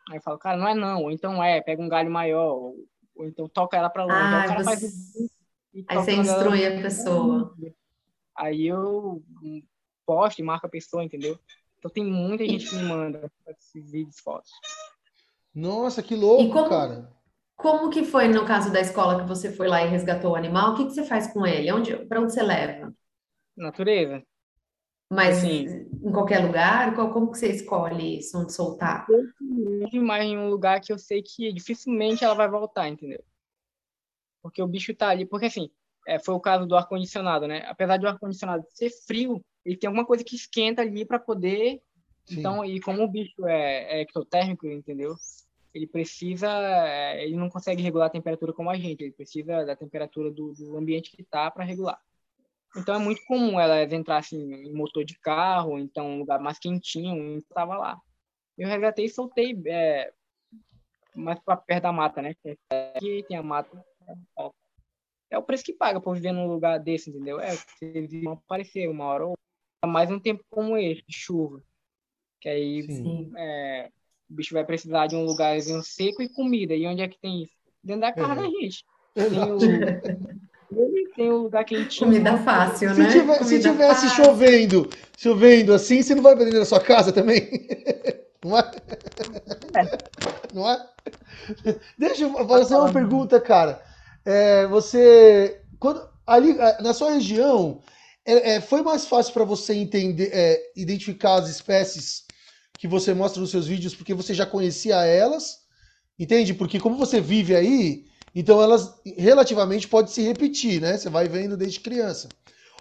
Aí eu falo, cara, não é não, ou então é, pega um galho maior, ou, ou então toca ela para longe. Ah, o cara você... faz o... E aí você instrui a pessoa. Aí eu posto e marco a pessoa, entendeu? Então tem muita gente que me manda esses vídeos, fotos. Nossa, que louco, como, cara. Como que foi no caso da escola que você foi lá e resgatou o animal? O que, que você faz com ele? Onde, pra onde você leva? Natureza. Mas assim, em qualquer lugar? Qual, como que você escolhe isso, onde soltar? Mas em um lugar que eu sei que dificilmente ela vai voltar, entendeu? Porque o bicho tá ali. Porque assim, é, foi o caso do ar-condicionado, né? Apesar do ar-condicionado ser frio, ele tem alguma coisa que esquenta ali pra poder... Sim. Então, e como o bicho é, é ectotérmico, entendeu? Ele precisa, ele não consegue regular a temperatura como a gente, ele precisa da temperatura do, do ambiente que está para regular. Então é muito comum elas entrassem em motor de carro, então um lugar mais quentinho, estava lá. Eu resgatei e soltei é, mais para perto da mata, né? Aqui tem a mata. É o preço que paga por viver num lugar desse, entendeu? É, vocês vão aparecer uma hora ou outra, mais um tempo como esse, de chuva. Que aí, sim. É... O bicho vai precisar de um lugarzinho seco e comida. E onde é que tem isso? Dentro da casa da é. gente. Tem o... tem o lugar quentinho. Comida fácil, se né? Tiver, comida se tivesse fácil. chovendo, chovendo assim, você não vai dentro da sua casa também? Não é? é. Não é? Deixa eu fazer uma pergunta, cara. É, você... Quando, ali, na sua região, é, é, foi mais fácil para você entender, é, identificar as espécies que você mostra nos seus vídeos, porque você já conhecia elas, entende? Porque como você vive aí, então elas relativamente podem se repetir, né? Você vai vendo desde criança.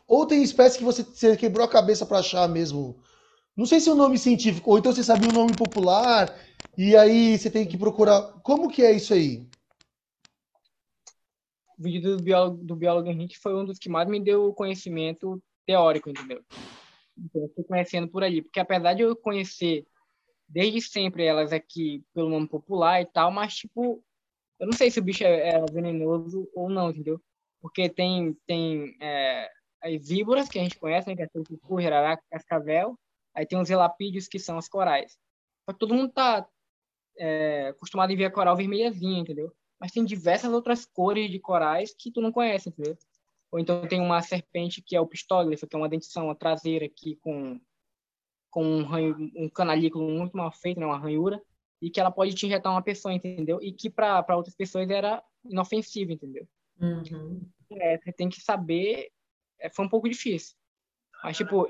Ou tem espécies que você, você quebrou a cabeça para achar mesmo, não sei se é um nome científico, ou então você sabia um nome popular, e aí você tem que procurar. Como que é isso aí? O vídeo do biólogo, do biólogo Henrique foi um dos que mais me deu conhecimento teórico, entendeu? Então, eu fui conhecendo por ali, porque apesar de eu conhecer desde sempre elas aqui pelo nome popular e tal, mas tipo, eu não sei se o bicho é, é venenoso ou não, entendeu? Porque tem, tem é, as víboras que a gente conhece, né, que é o cucu, jararaca, cascavel, aí tem os relapídeos que são as corais. Só que todo mundo tá é, acostumado a ver a coral vermelhazinha, entendeu? Mas tem diversas outras cores de corais que tu não conhece, entendeu? Ou então tem uma serpente que é o pistóglifo, que é uma dentição, uma traseira aqui com, com um, ranho, um canalículo muito mal feito, né? Uma ranhura, e que ela pode te injetar uma pessoa, entendeu? E que para outras pessoas era inofensiva, entendeu? Uhum. É, você tem que saber... É, foi um pouco difícil. Mas, tipo,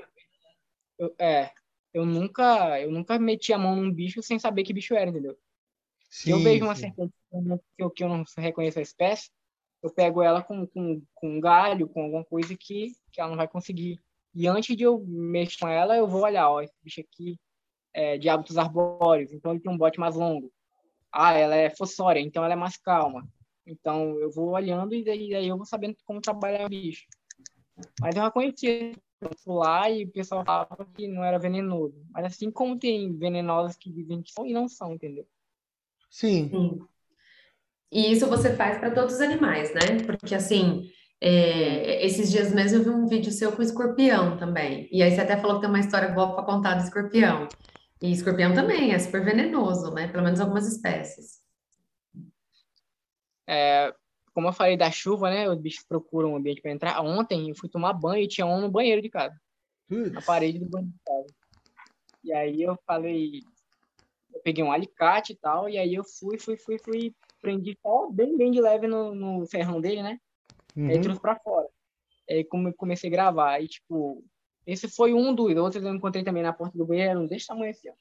eu, é, eu, nunca, eu nunca meti a mão num bicho sem saber que bicho era, entendeu? Se eu vejo uma sim. serpente que eu, que eu não reconheço a espécie, eu pego ela com, com, com um galho, com alguma coisa que, que ela não vai conseguir. E antes de eu mexer com ela, eu vou olhar, ó, esse bicho aqui é de hábitos arbóreos, então ele tem um bote mais longo. Ah, ela é fossória, então ela é mais calma. Então eu vou olhando e daí, daí eu vou sabendo como trabalhar o bicho. Mas eu já conhecia, eu fui lá e o pessoal falava que não era venenoso. Mas assim como tem venenosas que dizem que são e não são, entendeu? Sim. Sim. E isso você faz para todos os animais, né? Porque, assim, é, esses dias mesmo eu vi um vídeo seu com escorpião também. E aí você até falou que tem uma história boa para contar do escorpião. E escorpião também é super venenoso, né? Pelo menos algumas espécies. É, como eu falei da chuva, né? Os bichos procuram um ambiente para entrar. Ontem eu fui tomar banho e tinha um no banheiro de casa. Hum. Na parede do banheiro de casa. E aí eu falei... Eu peguei um alicate e tal. E aí eu fui, fui, fui, fui... prendi só bem, bem de leve no, no ferrão dele, né? Uhum. Aí trouxe pra fora. Aí come, comecei a gravar. Aí, tipo, esse foi um dos. Outros eu encontrei também na porta do banheiro, desse tamanho assim, ó.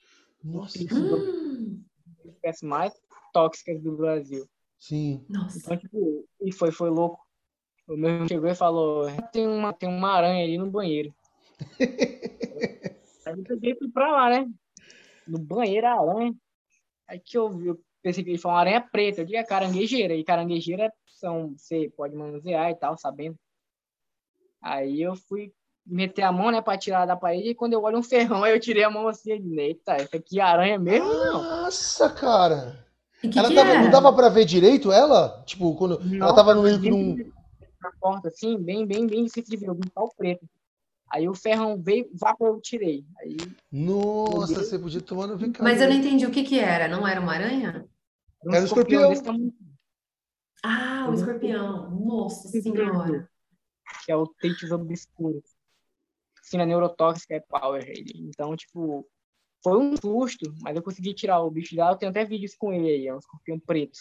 Nossa! As espécies mais tóxicas do Brasil. Sim. Nossa. Então, tipo, e foi, foi louco. O meu chegou e falou, tem uma, tem uma aranha ali no banheiro. Aí eu peguei e fui pra lá, né? No banheiro, a aranha. Aí que eu, eu pensei que ele falou uma aranha preta. Eu digo, é caranguejeira. E caranguejeira são, você pode manusear e tal, sabendo. Aí eu fui meter a mão, né, pra tirar da parede. E quando eu olho um ferrão, aí eu tirei a mão assim. Eita, essa aqui é aranha mesmo, não? Nossa, cara! Que ela que tava, não dava pra ver direito ela? Tipo, quando não, ela tava no meio de um... Na porta, assim, bem, bem, bem difícil de ver. Eu vi um pau preto. Aí o ferrão veio, vá, eu tirei. Aí, nossa, eu você podia tomar no vicarinho. Mas eu não entendi o que que era. Não era uma aranha? Era um escorpião. escorpião. Ah, o escorpião. Nossa senhora. Que é o Tatus obscurus. Sina neurotóxica é power. Então, tipo... Foi um susto, mas eu consegui tirar o bicho lá. Eu tenho até vídeos com ele aí. É um escorpião preto.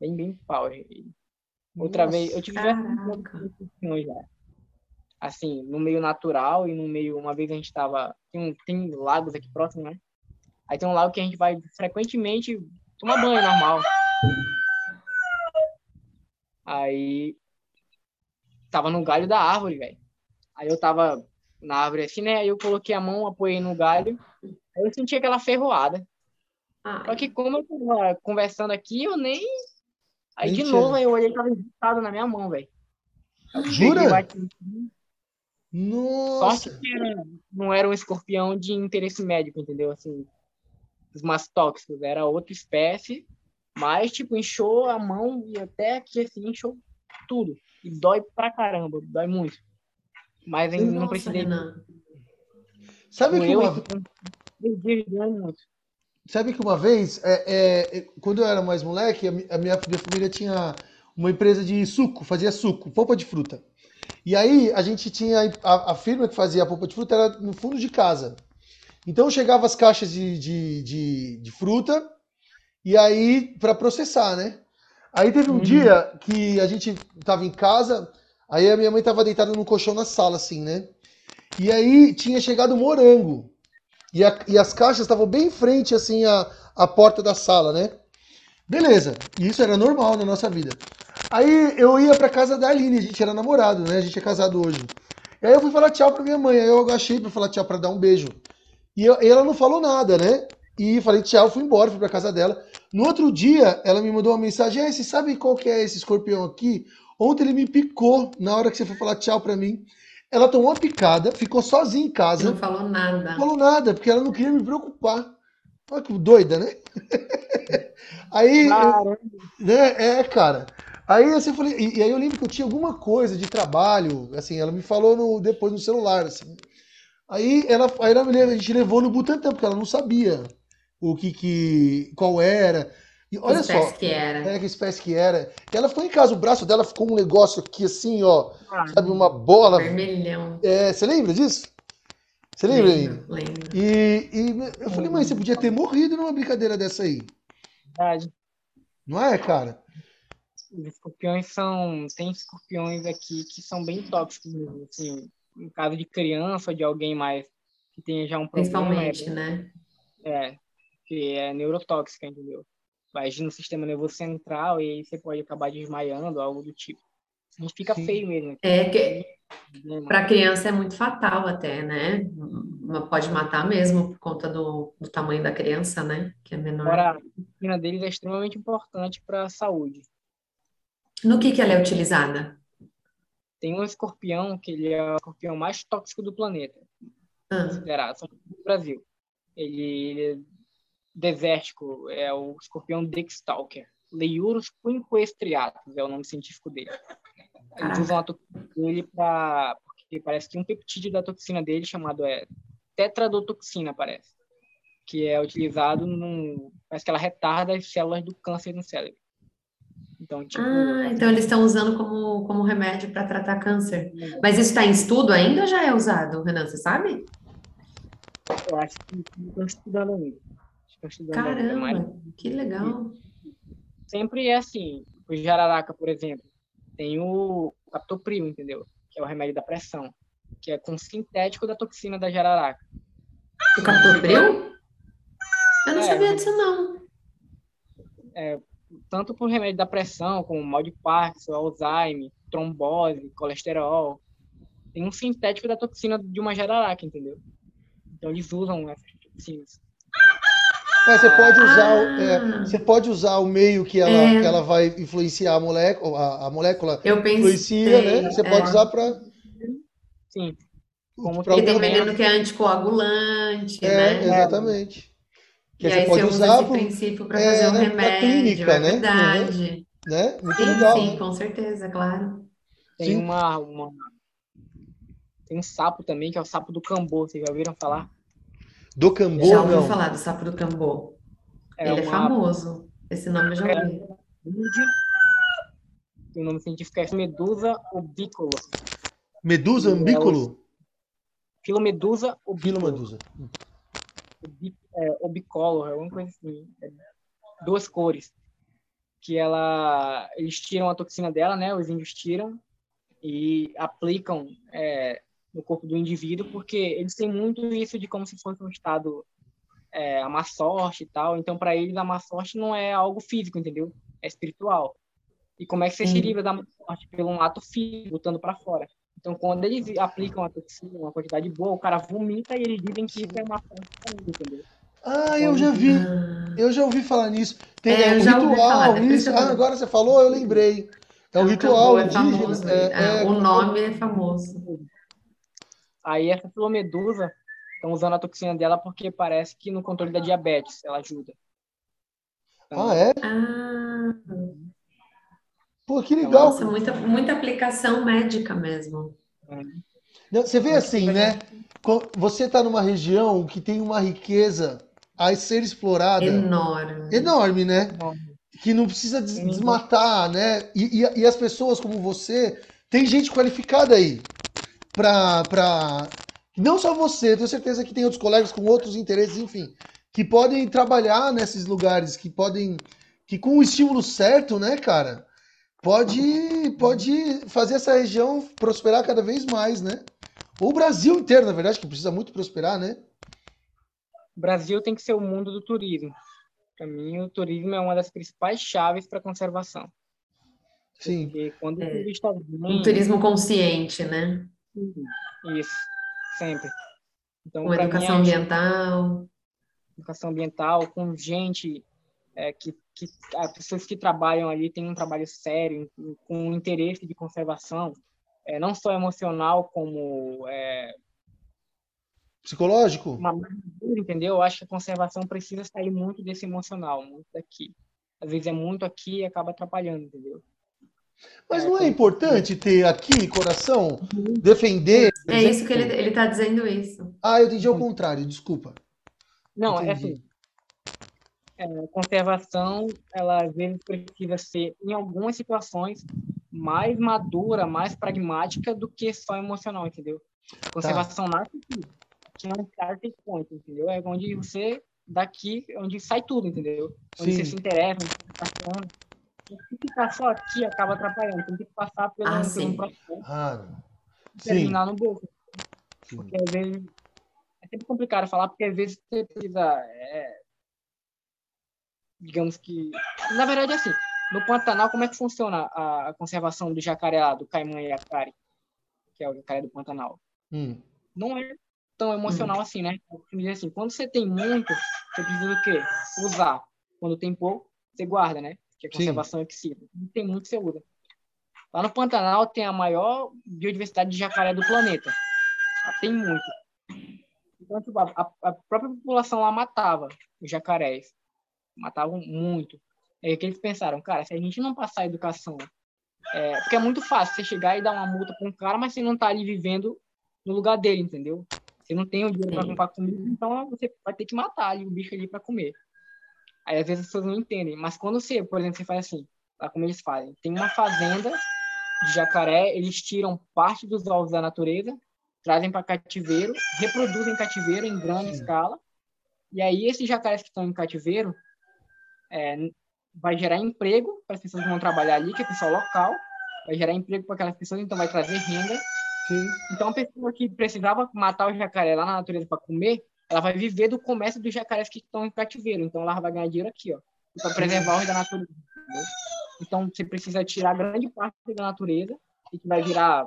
Bem, bem power. Outra Nossa, vez... Eu tive várias já. Assim, no meio natural e no meio... Uma vez a gente tava... Tem, um, tem lagos aqui próximo, né? Aí tem um lago que a gente vai frequentemente tomar banho normal. Aí... Tava no galho da árvore, velho. Aí eu tava na árvore assim, né? Aí eu coloquei a mão, apoiei no galho... Aí eu senti aquela ferroada. Ai. Só que como eu tava conversando aqui, eu nem... Aí Mentira. de novo, eu olhei e tava enristado na minha mão, velho. Jura? Bati... Nossa! Sorte que era, não era um escorpião de interesse médico, entendeu? Assim, os mais tóxicos. Era outra espécie, mas, tipo, inchou a mão e até aqui, assim, inchou tudo. E dói pra caramba, dói muito. Mas ainda Nossa, não precisei... Renan. Sabe que uma... Sabe que uma vez, é, é, quando eu era mais moleque, a minha, a minha família tinha uma empresa de suco, fazia suco, polpa de fruta. E aí a gente tinha, a, a firma que fazia a polpa de fruta era no fundo de casa. Então chegava as caixas de, de, de, de fruta, e aí para processar, né? Aí teve um uhum. dia que a gente tava em casa, aí a minha mãe tava deitada no colchão na sala, assim, né? E aí tinha chegado morango. E, a, e as caixas estavam bem em frente, assim, à, à porta da sala, né? Beleza. E isso era normal na nossa vida. Aí eu ia pra casa da Aline, a gente era namorado, né? A gente é casado hoje. E aí eu fui falar tchau pra minha mãe. Aí eu agachei pra falar tchau, pra dar um beijo. E eu, ela não falou nada, né? E falei tchau, fui embora, fui pra casa dela. No outro dia, ela me mandou uma mensagem. Ah, você sabe qual que é esse escorpião aqui? Ontem ele me picou na hora que você foi falar tchau pra mim. Ela tomou uma picada, ficou sozinha em casa. Não falou nada. Não falou nada, porque ela não queria me preocupar. Olha que doida, né? Aí, claro. eu, né? É, cara. Aí assim, falei, e, e aí eu lembro que eu tinha alguma coisa de trabalho, assim, ela me falou no, depois no celular, assim. Aí ela, aí ela me lembra, a gente levou no Butantan, porque ela não sabia o que que, qual era. E olha que só, que era. É, que espécie que era. E ela ficou em casa, o braço dela ficou um negócio aqui assim, ó. Ah, sabe, uma bola. Vermelhão. É, você lembra disso? Você lembra ainda? Lembro, lembro. E, e eu falei, mãe, você podia ter morrido numa brincadeira dessa aí. Verdade. Não é, cara? Os escorpiões são... Tem escorpiões aqui que são bem tóxicos, assim. No caso de criança, de alguém mais que tenha já um problema. Principalmente, é, né? É, que é neurotóxica, entendeu? Vai agir no sistema nervoso central e aí você pode acabar desmaiando, algo do tipo. A gente fica Sim. feio mesmo. É que para criança é muito fatal até, né? Pode matar mesmo por conta do, do tamanho da criança, né? Que é menor. Agora, a medicina deles é extremamente importante para a saúde. No que, que ela é utilizada? Tem um escorpião, que ele é o escorpião mais tóxico do planeta. Ah. Considerado, só no Brasil. Ele... ele desértico, é o escorpião Dexstalker. Leiurus quinquestriatus é o nome científico dele. Eles usam a toxina dele para... Porque parece que um peptídeo da toxina dele, chamado é tetradotoxina, parece. Que é utilizado num... Parece que ela retarda as células do câncer no cérebro. Então, tipo... Ah, então eles estão usando como, como remédio para tratar câncer. É. Mas isso está em estudo ainda ou já é usado, Renan? Você sabe? Eu acho que estão estudando ainda. Caramba, que legal. Sempre é assim. O jararaca, por exemplo, tem o captopril, entendeu? Que é o remédio da pressão, que é com sintético da toxina da jararaca. O captopril? Eu não é, sabia disso, não. É, tanto por remédio da pressão, como mal de Parkinson, Alzheimer, trombose, colesterol. Tem um sintético da toxina de uma jararaca, entendeu? Então eles usam essas toxinas. É, você, pode usar, ah. é, você pode usar o meio que ela, é. que ela vai influenciar a molécula, a, a molécula Eu pensei, influencia, né? Você é. pode usar para... Sim. Como pra e tem veneno que é anticoagulante, é, né? Exatamente. Que e você aí pode você usa usar esse pro... princípio para fazer é, um né? remédio, clínica, é né? verdade. Uhum. Né? Muito sim, legal. Sim, né? Com certeza, claro. Tem uma, uma... Tem um sapo também, que é o sapo do cambô, vocês já ouviram falar? Do cambô, já ouviu não. falar do sapo do cambô. É Ele uma... é famoso. Esse nome eu já ouvi. É... O nome científico é Filomedusa ubicolo. Medusa ubicolo? É Filomedusa ubicolo. É, ubicolo, alguma coisa assim. É, duas cores. Que ela... Eles tiram a toxina dela, né? Os índios tiram e aplicam... É, no corpo do indivíduo, porque eles têm muito isso de como se fosse um estado é, a má sorte e tal. Então, para eles, a má sorte não é algo físico, entendeu? É espiritual. E como é que você se livra da má sorte? Pelo ato físico, botando para fora. Então, quando eles aplicam a toxina, uma quantidade boa, o cara vomita e eles dizem que isso é má sorte, entendeu? Ah, eu já vi. Eu já ouvi falar nisso. Tem é, um ritual. Falar, isso. Ah, agora você falou, eu lembrei. É um ritual é famoso, é, é... O nome é famoso. Aí essa filomedusa, estão usando a toxina dela porque parece que no controle da diabetes ela ajuda. Então, ah, é? Ah. Pô, que legal. Nossa, muita, muita aplicação médica mesmo. Não, você vê assim, né? Você está numa região que tem uma riqueza a ser explorada. Enorme. Enorme, né? Enorme. Que não precisa des- desmatar, né? E, e, e as pessoas como você, tem gente qualificada aí. Pra, pra... Não só você, tenho certeza que tem outros colegas com outros interesses, enfim, que podem trabalhar nesses lugares, que podem, que com o estímulo certo, né, cara, pode, pode fazer essa região prosperar cada vez mais, né? O Brasil inteiro, na verdade, que precisa muito prosperar, né? O Brasil tem que ser o mundo do turismo. Para mim, o turismo é uma das principais chaves para a conservação. Sim. Porque quando o turista vem... Um turismo consciente, né? Isso, sempre. Então, com educação mim, ambiental. Educação ambiental, com gente, é, que, que as pessoas que trabalham ali têm um trabalho sério, com um interesse de conservação, é, não só emocional, como... É, psicológico? Uma, entendeu? Eu acho que a conservação precisa sair muito desse emocional, muito daqui. Às vezes é muito aqui e acaba atrapalhando, entendeu? Mas não é importante ter aqui, coração, defender... É isso que ele está dizendo isso. Ah, eu entendi ao contrário, desculpa. Não, entendi. É assim. É, conservação, ela às vezes precisa ser, em algumas situações, mais madura, mais pragmática do que só emocional, entendeu? Conservação tá. nasce aqui, que é um starting point, entendeu? É onde você, daqui, onde sai tudo, entendeu? Onde Sim. você se interessa, onde você está falando. Se ficar só aqui, acaba atrapalhando. Tem que passar pelo ah, um processo ah, e terminar sim. no bolso. Sim. Porque às vezes... É sempre complicado falar, porque às vezes você precisa... É... Digamos que... Na verdade, é assim. No Pantanal, como é que funciona a conservação do jacaré lá, do caimã yacari, que é o jacaré do Pantanal? Hum. Não é tão emocional hum. assim, né? Assim, quando você tem muito, você precisa o quê? Usar. Quando tem pouco, você guarda, né? Que é conservação excessiva. Não tem muito que você usa. Lá no Pantanal tem a maior biodiversidade de jacaré do planeta. Tem muito. Então, tipo, a, a própria população lá matava os jacarés. Matavam muito. É que eles pensaram, cara, se a gente não passar a educação... É, porque é muito fácil você chegar e dar uma multa para um cara, mas você não tá ali vivendo no lugar dele, entendeu? Você não tem o dinheiro para comprar comida, então você vai ter que matar ali, o bicho ali para comer. Aí, às vezes, as pessoas não entendem. Mas quando você, por exemplo, você faz assim, lá como eles fazem, tem uma fazenda de jacaré, eles tiram parte dos ovos da natureza, trazem para cativeiro, reproduzem cativeiro em grande Sim. escala, e aí esses jacarés que estão em cativeiro é, vai gerar emprego para as pessoas que vão trabalhar ali, que é pessoal local, vai gerar emprego para aquelas pessoas, então vai trazer renda. Sim. Então, a pessoa que precisava matar o jacaré lá na natureza para comer, ela vai viver do comércio dos jacarés que estão em cativeiro. Então, ela vai ganhar dinheiro aqui, ó. Para preservar o da natureza. Então, você precisa tirar grande parte da natureza que vai virar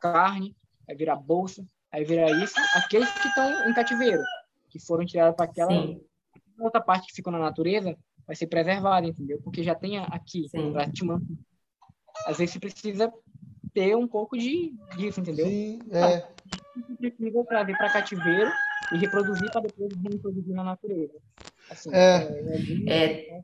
carne, vai virar bolsa, vai virar isso. Aqueles que estão em cativeiro, que foram tirados para aquela Sim. outra parte que ficou na natureza, vai ser preservada, entendeu? Porque já tem aqui, para te manter. Às vezes você precisa ter um pouco de, disso, entendeu? Sim, é. Você precisa trazer para cativeiro e reproduzir para depois reproduzir na natureza. Assim, é. É, é, é.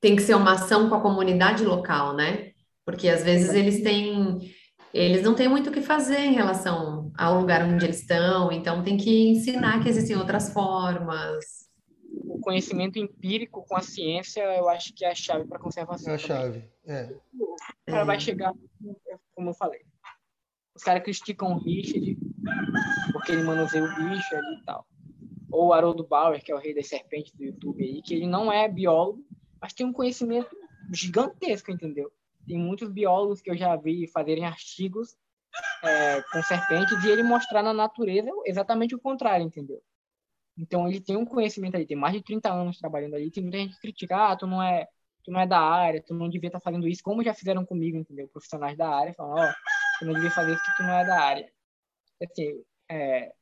Tem que ser uma ação com a comunidade local, né? Porque às vezes eles têm... eles não têm muito o que fazer em relação ao lugar onde eles estão, então tem que ensinar que existem outras formas. O conhecimento empírico com a ciência, eu acho que é a chave para a conservação. É a chave, é. O cara é. vai chegar, como eu falei, os caras criticam o Richard, porque ele manuseia o Richard e tal. Ou o Haroldo Bauer, que é o rei das serpentes do YouTube aí, que ele não é biólogo, mas tem um conhecimento gigantesco, entendeu? Tem muitos biólogos que eu já vi fazerem artigos é, com serpentes e ele mostrar na natureza exatamente o contrário, entendeu? Então, ele tem um conhecimento ali, tem mais de trinta anos trabalhando ali, tem muita gente que critica, ah, tu não é, tu não é da área, tu não devia estar fazendo isso, como já fizeram comigo, entendeu? Profissionais da área falam, ó, oh, tu não devia fazer isso que tu não é da área. Assim, é...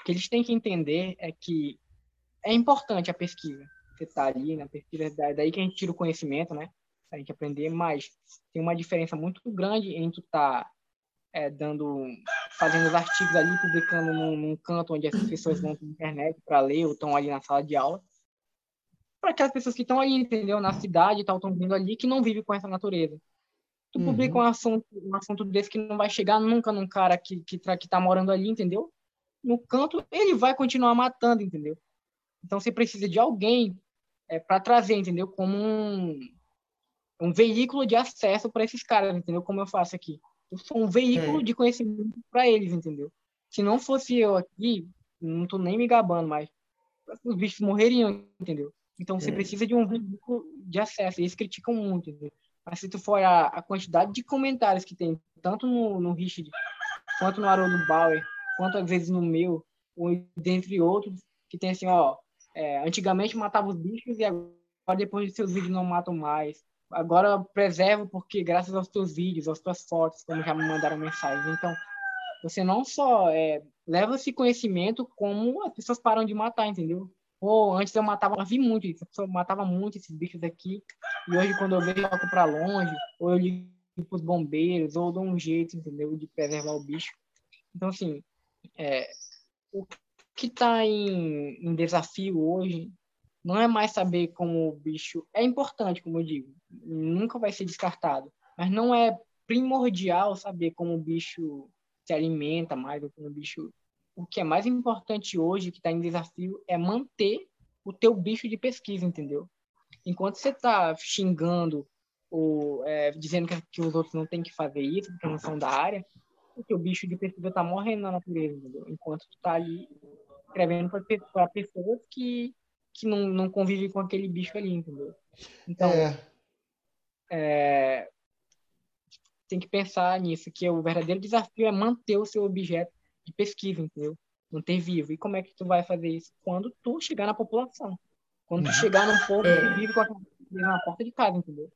o que eles têm que entender é que é importante a pesquisa, você tá ali na pesquisa, daí que a gente tira o conhecimento, né? A gente aprender, mas tem uma diferença muito grande em tu tá é, dando, fazendo os artigos ali, publicando num, num canto onde as pessoas vão para a internet para ler ou estão ali na sala de aula, para aquelas pessoas que estão ali, entendeu? Na cidade e tal, estão vindo ali, que não vivem com essa natureza. Tu uhum. publica um assunto, um assunto desse que não vai chegar nunca num cara que, que, que tá morando ali, entendeu? No canto, ele vai continuar matando, entendeu? Então, você precisa de alguém é, para trazer, entendeu? Como um... um veículo de acesso para esses caras, entendeu? Como eu faço aqui. Eu sou um veículo é. de conhecimento para eles, entendeu? Se não fosse eu aqui, não tô nem me gabando, mas os bichos morreriam, entendeu? Então, você é. precisa de um veículo de acesso. Eles criticam muito, entendeu? Mas se tu for a, a quantidade de comentários que tem, tanto no, no Richard, quanto no Haroldo Bauer, quanto às vezes no meu, ou dentre outros, que tem assim, ó, é, antigamente matava os bichos e agora depois de seus vídeos não matam mais. Agora eu preservo porque graças aos teus vídeos, às tuas fotos, como já me mandaram mensagem. Então, você não só é, leva esse conhecimento como as pessoas param de matar, entendeu? Ou antes eu matava, eu vi muito isso, a pessoa matava muito esses bichos aqui. E hoje quando eu vejo, eu toco pra longe, ou eu ligo pros bombeiros, ou dou um jeito, entendeu? De preservar o bicho. Então, assim, é, o que tá em, em desafio hoje... não é mais saber como o bicho... é importante, como eu digo. Nunca vai ser descartado. Mas não é primordial saber como o bicho se alimenta mais. Ou como o bicho... o que é mais importante hoje, que está em desafio, é manter o teu bicho de pesquisa, entendeu? Enquanto você está xingando ou é, dizendo que, que os outros não têm que fazer isso, porque não são da área, o teu bicho de pesquisa está morrendo na natureza, entendeu? Enquanto tu está ali escrevendo para pessoas que... que não, não convive com aquele bicho ali, entendeu? Então, é. É, tem que pensar nisso, que o verdadeiro desafio é manter o seu objeto de pesquisa, entendeu? Manter vivo. E como é que tu vai fazer isso? Quando tu chegar na população. Quando tu chegar num povo é. que vive com aquela coisa na porta de casa, entendeu?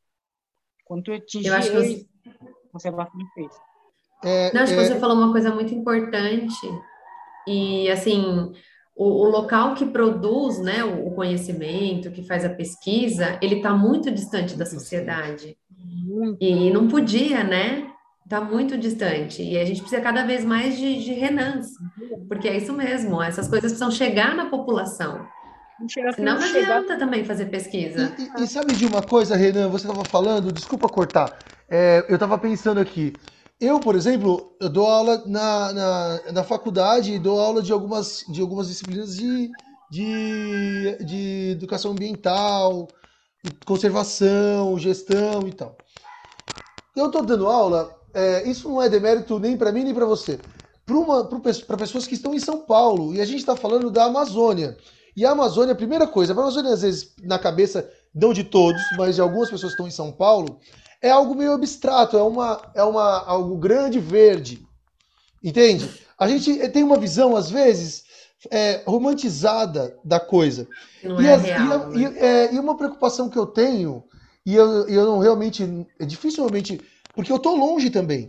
Quando tu atingir eu acho que você... você vai fazer isso. É, não, acho é... que você falou uma coisa muito importante e, assim... O, o local que produz, né, o, o conhecimento, que faz a pesquisa, ele está muito distante da sociedade. E não podia, né? Está muito distante. E a gente precisa cada vez mais de, de Renans, porque é isso mesmo, essas coisas precisam chegar na população. Não adianta também fazer pesquisa. E, e, e sabe de uma coisa, Renan? Você estava falando, desculpa cortar, é, eu estava pensando aqui. Eu, por exemplo, eu dou aula na, na, na faculdade e dou aula de algumas, de algumas disciplinas de, de, de educação ambiental, conservação, gestão e tal. Eu estou dando aula, é, isso não é demérito nem para mim nem para você, para pessoas que estão em São Paulo, e a gente está falando da Amazônia. E a Amazônia, a primeira coisa, a Amazônia às vezes na cabeça, não de todos, mas de algumas pessoas que estão em São Paulo, é algo meio abstrato, é, uma, é uma, algo grande verde, entende? A gente tem uma visão, às vezes, é, romantizada da coisa. Não e, é as, real, e, né? e, é, e uma preocupação que eu tenho E eu, eu não realmente, dificilmente, porque eu tô longe também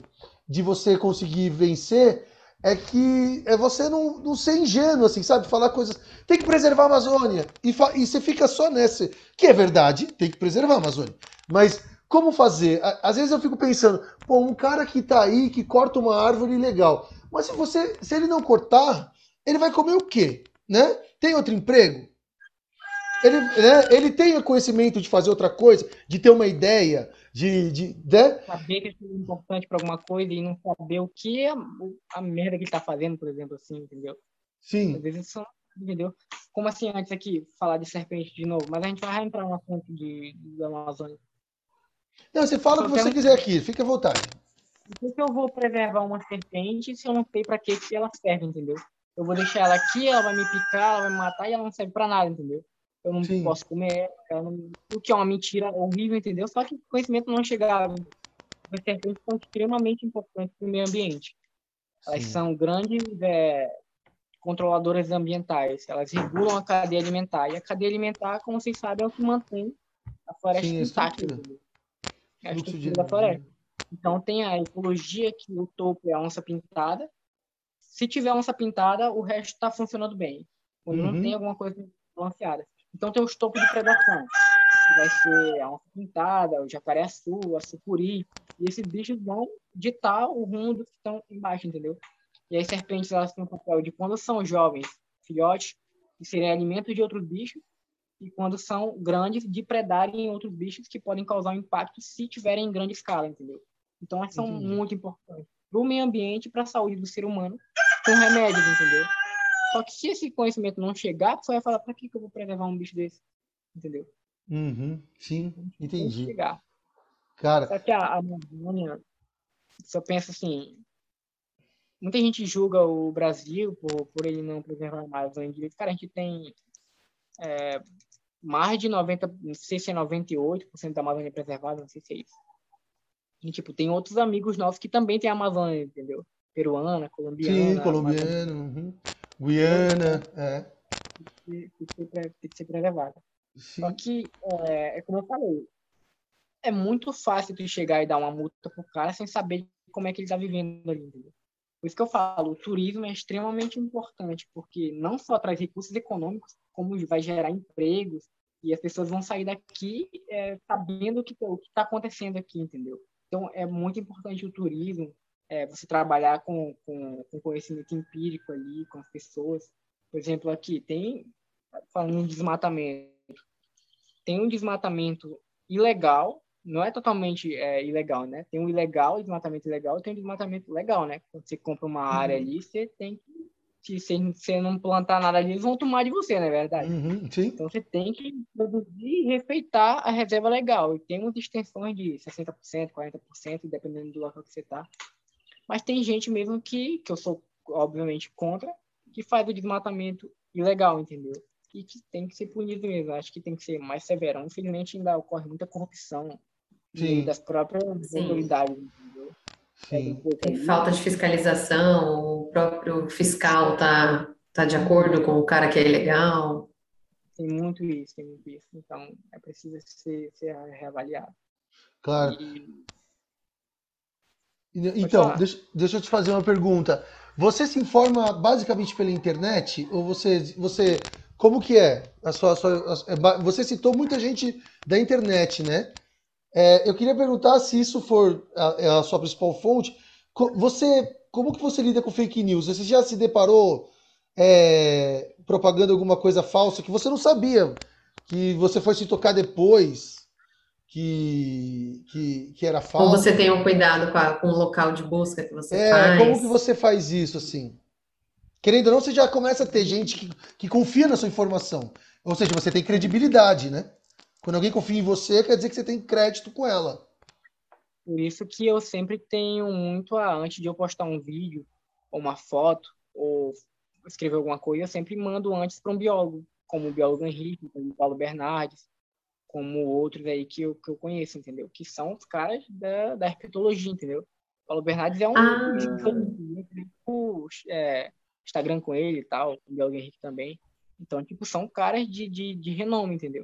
de você conseguir vencer, é que é você não, não ser ingênuo, assim, sabe? Falar coisas, tem que preservar a Amazônia, e, fa... e você fica só nessa, que é verdade, tem que preservar a Amazônia, mas como fazer? Às vezes eu fico pensando, pô, um cara que tá aí, que corta uma árvore legal, mas se, você, se ele não cortar, ele vai comer o quê? Né? Tem outro emprego? Ele, né, ele tem o conhecimento de fazer outra coisa, de ter uma ideia, de... de né? Saber que ele é importante para alguma coisa e não saber o que é a merda que ele está fazendo, por exemplo, assim, entendeu? Sim. Às vezes isso, entendeu? Como assim, antes aqui, falar de serpente de novo, mas a gente vai entrar no assunto de, de Amazônia. Não, você fala o que você quiser aqui, fica à vontade. Por que eu vou preservar uma serpente se eu não sei para que ela serve, entendeu? Eu vou deixar ela aqui, ela vai me picar, ela vai me matar e ela não serve para nada, entendeu? Eu não Sim. posso comer ela, não... o que é uma mentira horrível, entendeu? Só que o conhecimento não chegava. As serpentes são extremamente importantes para o meio ambiente. Elas Sim. são grandes é, controladoras ambientais, elas regulam a cadeia alimentar. E a cadeia alimentar, como vocês sabem, é o que mantém a floresta intacta. É a estrutura da floresta. Então tem a ecologia, que o topo é a onça pintada. Se tiver onça pintada, o resto está funcionando bem. Quando uhum. não tem alguma coisa balanceada. Então tem os topos de predação, que vai ser a onça pintada, o jacaré-açu, a sucuri. E esses bichos vão ditar o rumo do que estão embaixo, entendeu? E as serpentes, elas têm um papel de quando são jovens, filhotes, que serem alimentos de outros bichos, e quando são grandes, de predarem outros bichos que podem causar um impacto se tiverem em grande escala, entendeu? Então elas são Entendi. muito importantes para o meio ambiente, para a saúde do ser humano, com remédios, entendeu? Só que se esse conhecimento não chegar, você vai falar, pra que que eu vou preservar um bicho desse? Entendeu? Uhum, sim, entendi. Chegar. Cara... Só que a Amazônia, só pensa assim, muita gente julga o Brasil por, por ele não preservar a Amazônia direito. Cara, a gente tem é, mais de noventa, não sei se é noventa e oito por cento da Amazônia preservada, não sei se é isso. E, tipo, tem outros amigos nossos que também tem a Amazônia, entendeu? Peruana, colombiana. Sim, colombiana, uhum. Guiana, é. Tem que ser preservada. Só que, é, é como eu falei, é muito fácil tu chegar e dar uma multa pro cara sem saber como é que ele tá vivendo ali, entendeu? Por isso que eu falo, o turismo é extremamente importante, porque não só traz recursos econômicos, como vai gerar empregos, e as pessoas vão sair daqui é, sabendo o que, o que tá acontecendo aqui, entendeu? Então, é muito importante o turismo, é, você trabalhar com, com, com conhecimento empírico ali, com as pessoas. Por exemplo, aqui tem, falando de desmatamento, tem um desmatamento ilegal, não é totalmente é, ilegal, né? Tem um ilegal, desmatamento ilegal, tem um desmatamento legal, né? Quando você compra uma área uhum. ali, você tem que, se você não plantar nada ali, eles vão tomar de você, não é verdade? Uhum, sim. Então, você tem que produzir e respeitar a reserva legal. E tem umas extensões de sessenta por cento, quarenta por cento, dependendo do local que você está. Mas tem gente mesmo que, que eu sou, obviamente, contra, que faz o desmatamento ilegal, entendeu? E que tem que ser punido mesmo. Acho que tem que ser mais severo. Infelizmente, ainda ocorre muita corrupção de, das próprias Sim. autoridades, entendeu? Sim. É, tem falta de fiscalização, o próprio fiscal está tá de acordo com o cara que é ilegal. Tem muito isso, tem muito isso. Então, é preciso ser, ser reavaliado. Claro. E... Então, deixa, deixa eu te fazer uma pergunta. Você se informa basicamente pela internet? Ou você... você como que é? A sua, a sua, a, você citou muita gente da internet, né? É, eu queria perguntar se isso for a, a sua principal fonte. Você, como que você lida com fake news? Você já se deparou é, propagando alguma coisa falsa que você não sabia? Que você foi se tocar depois? Que, que, que era falso. Como você tem um cuidado com, a, com o local de busca que você é, faz. Como que você faz isso, assim? Querendo ou não, você já começa a ter gente que, que confia na sua informação. Ou seja, você tem credibilidade, né? Quando alguém confia em você, quer dizer que você tem crédito com ela. Por isso que eu sempre tenho muito a... Antes de eu postar um vídeo, ou uma foto, ou escrever alguma coisa, eu sempre mando antes para um biólogo, como o biólogo Henrique, como o Paulo Bernardes, como outros aí que eu, que eu conheço, entendeu? Que são os caras da, da herpetologia, entendeu? Paulo Bernardes é um... Ah. um é, Instagram com ele e tal, o Biólogo Henrique também. Então, tipo, são caras de, de, de renome, entendeu?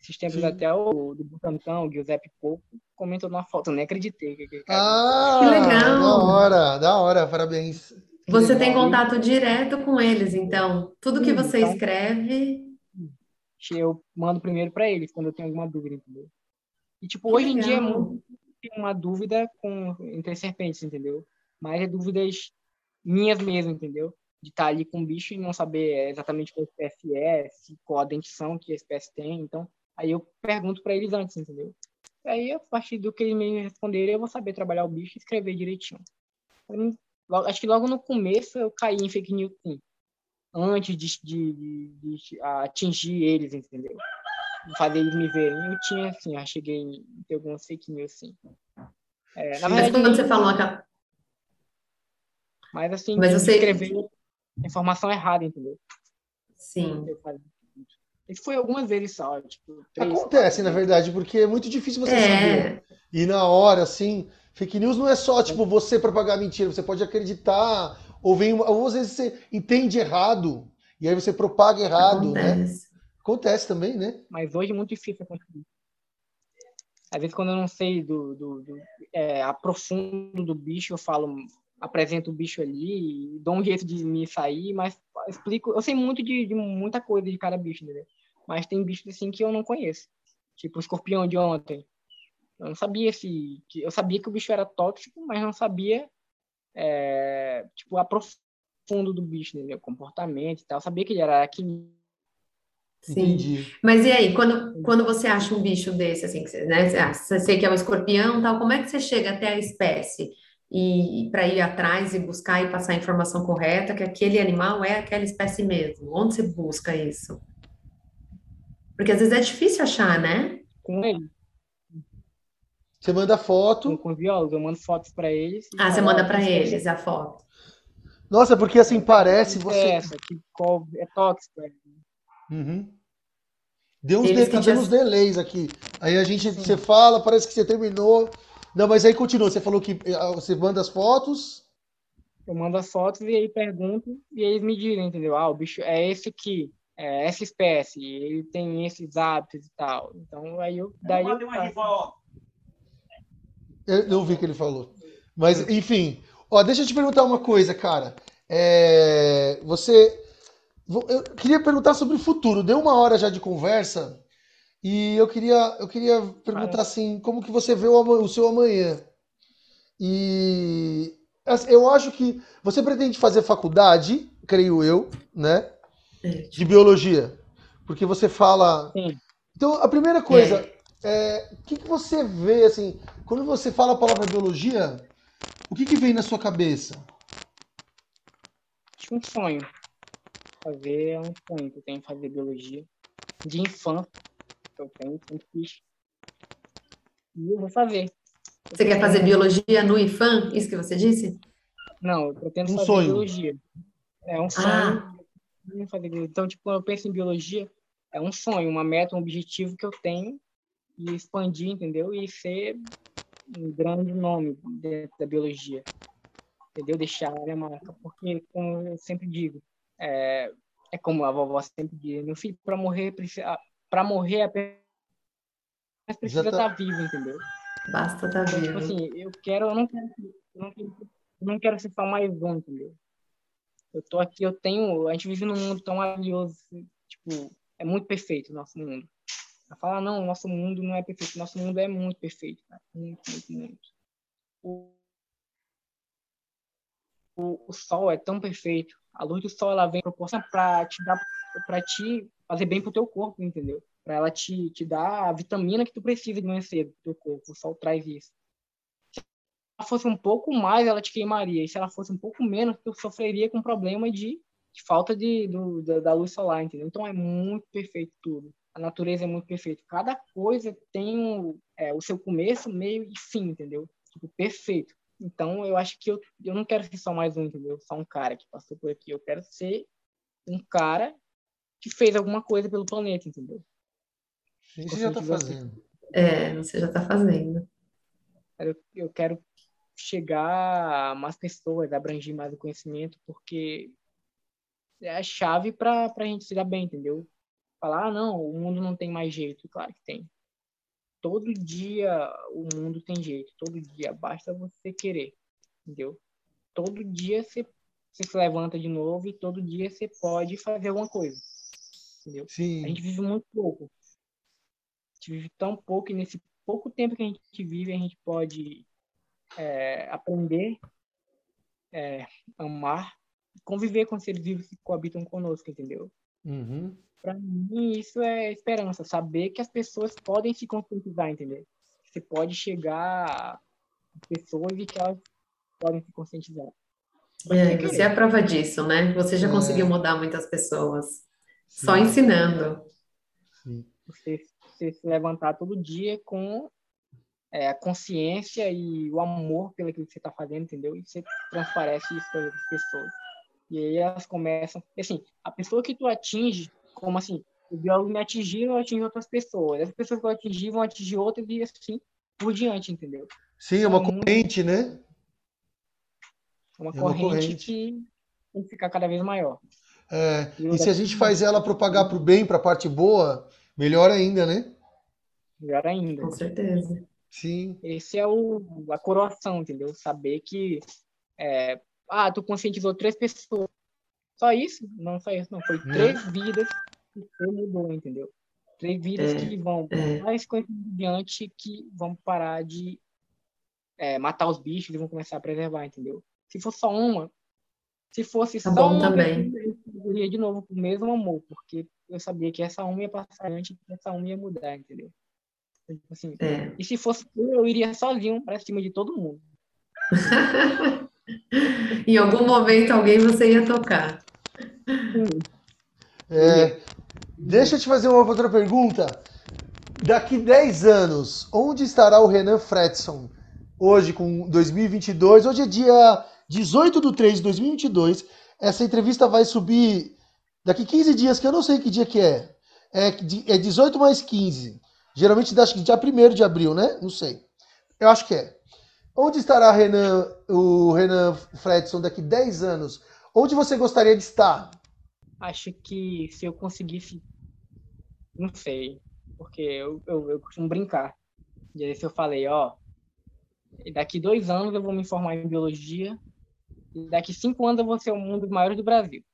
Esses tempos até o do Butantan, o Giuseppe Porto, comentou numa foto, nem acreditei. Que, que, ah, que legal! Da hora, da hora, parabéns. Você tem contato direto com eles, então? Tudo que você então, escreve... Eu mando primeiro para eles, quando eu tenho alguma dúvida, entendeu? E, tipo, que hoje legal. Em dia é muito uma dúvida com, entre as serpentes, entendeu? Mas é dúvidas minhas mesmo, entendeu? De estar ali com o bicho e não saber exatamente qual espécie é, qual a dentição que a espécie tem, então... Aí eu pergunto para eles antes, entendeu? Aí, a partir do que eles me responderem, eu vou saber trabalhar o bicho e escrever direitinho. Aí, logo, acho que logo no começo eu caí em fake news, sim. Antes de, de, de, de atingir eles, entendeu? Fazer eles me verem. Eu tinha, assim, eu cheguei em ter algumas fake news, sim. É, na verdade, mas quando você falou... Tá... Mas, assim, mas eu sei... escrever informação errada, entendeu? Sim. Eu falei. Ele foi algumas vezes só, tipo... Três, acontece, quatro, na verdade, porque é muito difícil você é. saber. E na hora, assim, fake news não é só, tipo, você propagar mentira. Você pode acreditar, ou vem... Ou às vezes você entende errado, e aí você propaga errado, acontece. Né? Acontece também, né? Mas hoje é muito difícil acontecer. Às vezes, quando eu não sei do... do, do é, aprofundo do bicho, eu falo... Apresento o bicho ali, dou um jeito de me sair, mas explico... Eu sei muito de, de muita coisa de cada bicho, entendeu? Mas tem bichos, assim, que eu não conheço. Tipo o escorpião de ontem. Eu não sabia se... Eu sabia que o bicho era tóxico, mas não sabia, é, tipo, a profundo do bicho, né? O comportamento e tal. Eu sabia que ele era aracnídeo. Sim. Entendi. Mas e aí, quando, quando você acha um bicho desse, assim, que você, né? Você sei que é um escorpião e tal, como é que você chega até a espécie? E para ir atrás e buscar e passar a informação correta, que aquele animal é aquela espécie mesmo. Onde você busca isso? Porque às vezes é difícil achar, né? Com ele. Você manda foto. Com biólogos, eu mando fotos para eles. Ah, você manda para eles a foto. Nossa, porque assim parece você. É essa, que é tóxico. Uhum. Deu uns, de... tá dando uns delays aqui. Aí a gente, sim, você fala, parece que você terminou. Não, mas aí continua. Você falou que você manda as fotos. Eu mando as fotos e aí pergunto e eles me dizem, entendeu? Ah, o bicho é esse aqui. É essa espécie, ele tem esses hábitos e tal. Então, aí eu... Daí eu, eu, eu não vi o que ele falou. Mas, enfim. Ó, deixa eu te perguntar uma coisa, cara. É, você... Eu queria perguntar sobre o futuro. Deu uma hora já de conversa e eu queria, eu queria perguntar, ah, assim, como que você vê o, o seu amanhã? E eu acho que... Você pretende fazer faculdade, creio eu, né? De biologia, porque você fala... Sim. Então, a primeira coisa, o é, que, que você vê, assim, quando você fala a palavra biologia, o que, que vem na sua cabeça? Um sonho. Fazer é um sonho que eu tenho, fazer biologia. De infância, que eu tenho, sempre fiz. E eu vou fazer. Você quer fazer biologia no IFAM? Isso que você disse? Não, eu pretendo um fazer sonho. Biologia. É um sonho. Ah. Então, tipo, quando eu penso em biologia, é um sonho, uma meta, um objetivo que eu tenho e expandir, entendeu? E ser um grande nome dentro da biologia, entendeu? Deixar a minha marca, porque, como eu sempre digo, é, é como a vovó sempre diz, meu filho, para morrer, para morrer, apenas precisa estar tá... tá vivo, entendeu? Basta estar tá vivo. Tipo assim, eu quero, eu não quero, eu não quero, eu não quero ser só mais um, entendeu? Eu tô aqui, eu tenho... A gente vive num mundo tão maravilhoso, tipo, é muito perfeito o nosso mundo. Vai falar, não, o nosso mundo não é perfeito. Nosso mundo é muito perfeito, cara. Muito, muito, muito. O, o, o sol é tão perfeito. A luz do sol, ela vem proporciona pra te dar, pra te fazer bem pro teu corpo, entendeu? Pra ela te, te dar a vitamina que tu precisa de manhã cedo pro teu corpo. O sol traz isso. Se fosse um pouco mais, ela te queimaria. E se ela fosse um pouco menos, tu sofreria com problema de, de falta de, do, da, da luz solar, entendeu? Então é muito perfeito tudo. A natureza é muito perfeita. Cada coisa tem é, o seu começo, meio e fim, entendeu? Tipo, perfeito. Então eu acho que eu, eu não quero ser só mais um, entendeu? Só um cara que passou por aqui. Eu quero ser um cara que fez alguma coisa pelo planeta, entendeu? Isso você já tá fazendo. É, você já tá fazendo. Eu, eu quero chegar a mais pessoas, abranger mais o conhecimento, porque é a chave para a gente se dar bem, entendeu? falar, ah, não, o mundo não tem mais jeito. Claro que tem. Todo dia o mundo tem jeito. Todo dia. Basta você querer. Entendeu? Todo dia você, você se levanta de novo e todo dia você pode fazer alguma coisa. Entendeu? Sim. A gente vive muito pouco. A gente vive tão pouco e nesse pouco tempo que a gente vive, a gente pode é, aprender, é, amar, conviver com seres vivos que coabitam conosco, entendeu? Uhum. Para mim, isso é esperança, saber que as pessoas podem se conscientizar, entendeu? Você pode chegar às pessoas e que elas podem se conscientizar. É, você é a prova disso, né? Você já é. conseguiu mudar muitas pessoas, sim, só ensinando. Sim. Você, você se levantar todo dia com é, a consciência e o amor pelo que você está fazendo, entendeu? E você transparece isso para as pessoas. E aí elas começam... Assim, a pessoa que tu atinge, como assim, o biólogo me atingiu, eu atingi outras pessoas. As pessoas que eu atingi vão atingir outras e assim por diante, entendeu? Sim, é uma corrente, né? Uma, é uma corrente, corrente que tem que ficar cada vez maior. É, e e se a gente faz ela propagar para o bem, para a parte boa, melhor ainda, né? Melhor ainda. Com certeza. Sim. Esse é o, a coroação, entendeu? Saber que... É, ah, tu conscientizou três pessoas. Só isso? Não, só isso, não. Foi hum. três vidas que você mudou, entendeu? Três vidas é, que vão é. mais coisas diante, que vão parar de é, matar os bichos e vão começar a preservar, entendeu? Se for só uma, se fosse tá só bom uma, também. Eu iria de novo com o mesmo amor, porque eu sabia que essa uma ia passar antes, que essa uma ia mudar, entendeu? Assim, é. E se fosse eu, eu iria sozinho pra cima de todo mundo. Em algum momento alguém você ia tocar. É, deixa eu te fazer uma outra pergunta. Daqui dez anos, onde estará o Renan Fredson? Hoje, com dois mil e vinte e dois, hoje é dia dezoito de três de dois mil e vinte e dois. Essa entrevista vai subir daqui quinze dias, que eu não sei que dia que é. É, é dezoito mais quinze. Geralmente dá dia primeiro de abril, né? Não sei. Eu acho que é. Onde estará Renan, o Renan Fredson daqui dez anos? Onde você gostaria de estar? Acho que se eu conseguisse... Não sei. Porque eu, eu, eu costumo brincar. E aí se eu falei, ó... Daqui dois anos eu vou me formar em biologia. E daqui cinco anos eu vou ser um dos maiores do Brasil.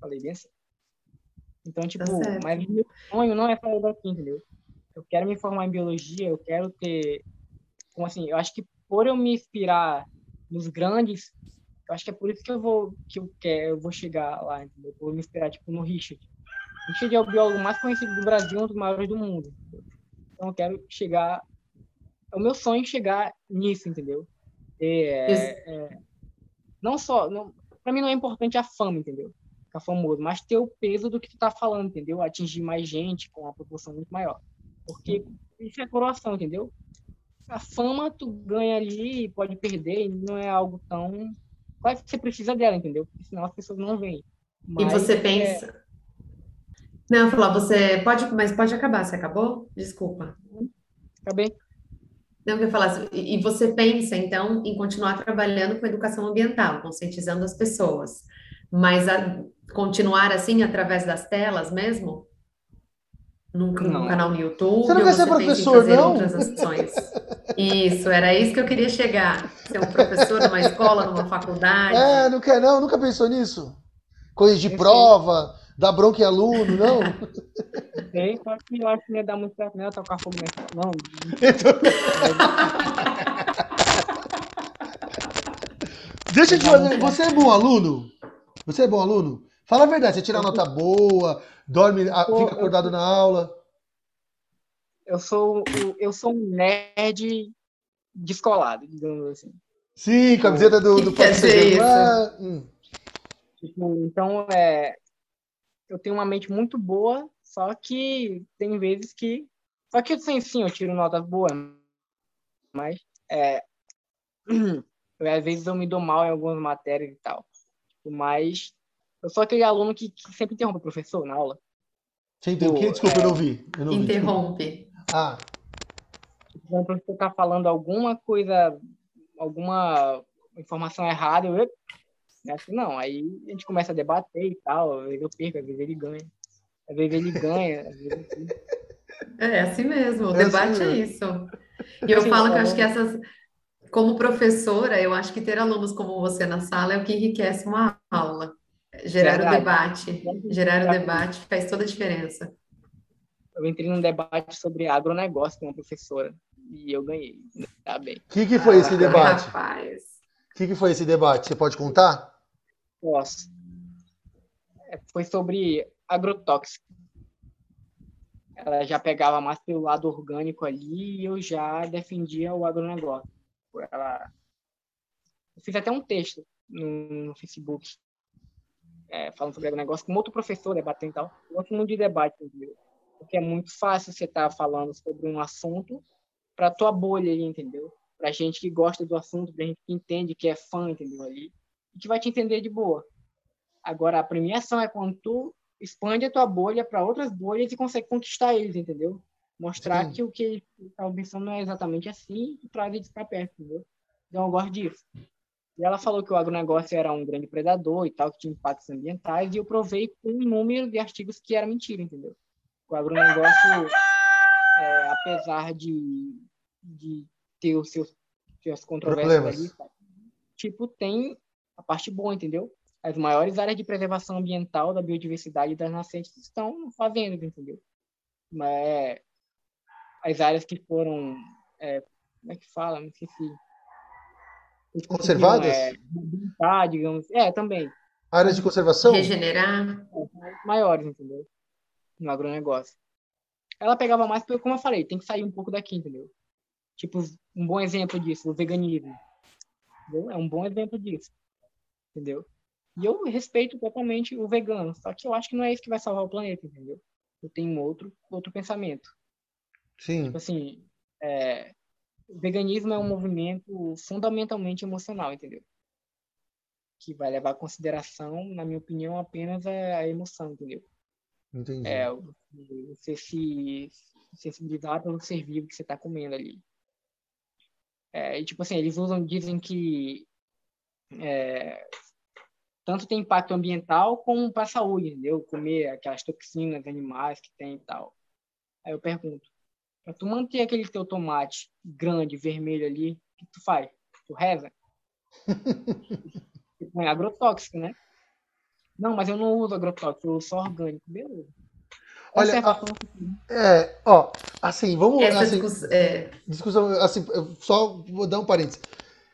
Falei bem assim. Então, tipo... Tá mas meu sonho não é sair daqui, entendeu? Eu quero me formar em biologia, eu quero ter... Como assim, eu acho que... Por eu me inspirar nos grandes, eu acho que é por isso que eu vou, que eu quero, eu vou chegar lá, entendeu? Eu vou me inspirar tipo, no Richard. O Richard é o biólogo mais conhecido do Brasil, um dos maiores do mundo. Entendeu? Então eu quero chegar... É o meu sonho é chegar nisso, entendeu? É, é, não só... Não, pra mim não é importante a fama, entendeu? Ficar famoso, mas ter o peso do que tu tá falando, entendeu? Atingir mais gente com uma proporção muito maior. Porque isso é coroação, entendeu? A fama tu ganha ali, pode perder, não é algo tão... Claro que você precisa dela, entendeu? Porque senão as pessoas não vêm. Mas e você pensa... É... Não, falar você pode, mas pode acabar. Você acabou? Desculpa. Acabei. Não, eu ia falar, e você pensa, então, em continuar trabalhando com educação ambiental, conscientizando as pessoas, mas a... continuar assim, através das telas mesmo? Num, num canal no YouTube, você não quer ser professor, não? Isso, era isso que eu queria chegar. Ser um professor numa escola, numa faculdade. É, não quer não? Nunca pensou nisso? Coisa de eu prova, sei. Dar bronca em aluno, não? Sei, só que eu acho que não ia dar muito certo, né? Tocar fogo nessa. Não. Deixa eu te fazer. Você é bom aluno? Você é bom aluno? Fala a verdade, você tira nota boa, dorme, Pô, fica acordado eu, na aula. Eu sou, eu sou um nerd descolado, digamos assim. Sim, camiseta do, do parceiro. Ah, hum. Tipo, então, é, eu tenho uma mente muito boa, só que tem vezes que... Só que, assim, sim, eu tiro notas boas, mas é, eu, às vezes eu me dou mal em algumas matérias e tal. Mas... Eu sou aquele aluno que, que sempre interrompe o professor na aula. Você interrompe o quê? Desculpa, é... eu não vi. Eu não interrompe. Vi. Ah. Então, o professor está falando alguma coisa, alguma informação errada, eu... Não, aí a gente começa a debater e tal, às vezes eu perco, às vezes ele ganha. Às vezes ele ganha. Às vezes assim. É assim mesmo, o é debate assim mesmo. é isso. E eu Sim, falo que eu acho que essas... Como professora, eu acho que ter alunos como você na sala é o que enriquece uma aula. Gerar Verdade. o debate. Gerar Verdade. o debate faz toda a diferença. Eu entrei num debate sobre agronegócio com uma professora e eu ganhei. Tá bem. O que, que foi ah, esse debate? Rapaz. O que, que foi esse debate? Você pode contar? Posso. Foi sobre agrotóxico. Ela já pegava mais pelo lado orgânico ali e eu já defendia o agronegócio. Ela... Eu fiz até um texto no, no Facebook é, falando sobre agronegócio, com outro professor debatendo e tal. Eu gosto muito de debate, entendeu? Porque é muito fácil você estar tá falando sobre um assunto para tua bolha ali, entendeu? Para gente que gosta do assunto, para gente que entende, que é fã, entendeu? Ali, e que vai te entender de boa. Agora, a premiação é quando tu expande a tua bolha para outras bolhas e consegue conquistar eles, entendeu? Mostrar Sim. que o que ele estava pensando não é exatamente assim e traz eles para perto, entendeu? Então eu gosto disso. E ela falou que o agronegócio era um grande predador e tal, que tinha impactos ambientais, e eu provei com um número de artigos que era mentira, entendeu? O agronegócio, é, apesar de, de ter os seus, seus controvérsias ali, tipo, tem a parte boa, entendeu? As maiores áreas de preservação ambiental da biodiversidade e das nascentes estão fazendo, entendeu? Mas as áreas que foram, é, como é que fala? Não sei se... Conservadas? É, tá, digamos, é, também. Áreas de conservação? Regenerar. Maiores, entendeu? No agronegócio. Ela pegava mais, porque, como eu falei, tem que sair um pouco daqui, entendeu? Tipo, um bom exemplo disso, o veganismo. Entendeu? É um bom exemplo disso. Entendeu? E eu respeito totalmente o vegano, só que eu acho que não é isso que vai salvar o planeta, entendeu? Eu tenho outro, outro pensamento. Sim. Tipo assim, é, o veganismo é um movimento fundamentalmente emocional, entendeu? Que vai levar em consideração, na minha opinião, apenas a emoção, entendeu? Entendi. É, você se sensibilizar pelo ser vivo que você está comendo ali. É, e tipo assim, eles usam, dizem que é, tanto tem impacto ambiental como para a saúde, entendeu? Comer aquelas toxinas animais que tem e tal. Aí eu pergunto, pra tu manter aquele teu tomate grande, vermelho ali, o que tu faz? Tu reza? Tu põe agrotóxico, né? Não, mas eu não uso agrotóxico, eu uso só orgânico. Beleza. Olha, a, é, ó, assim, vamos... Essa assim, discussão, é... discussão, assim, só vou dar um parênteses.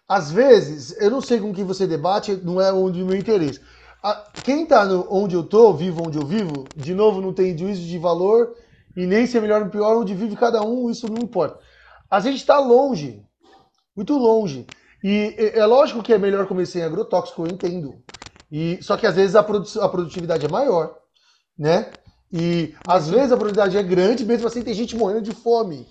Às vezes, eu não sei com quem você debate, não é onde o meu interesse. A, quem tá no, onde eu tô, vivo onde eu vivo, de novo, não tem juízo de valor... E nem se é melhor ou pior, onde vive cada um, isso não importa. A gente está longe, muito longe. E é lógico que é melhor começar em agrotóxico, eu entendo. E, só que às vezes a, produ- a produtividade é maior, né? E às vezes a produtividade é grande, mesmo assim tem gente morrendo de fome,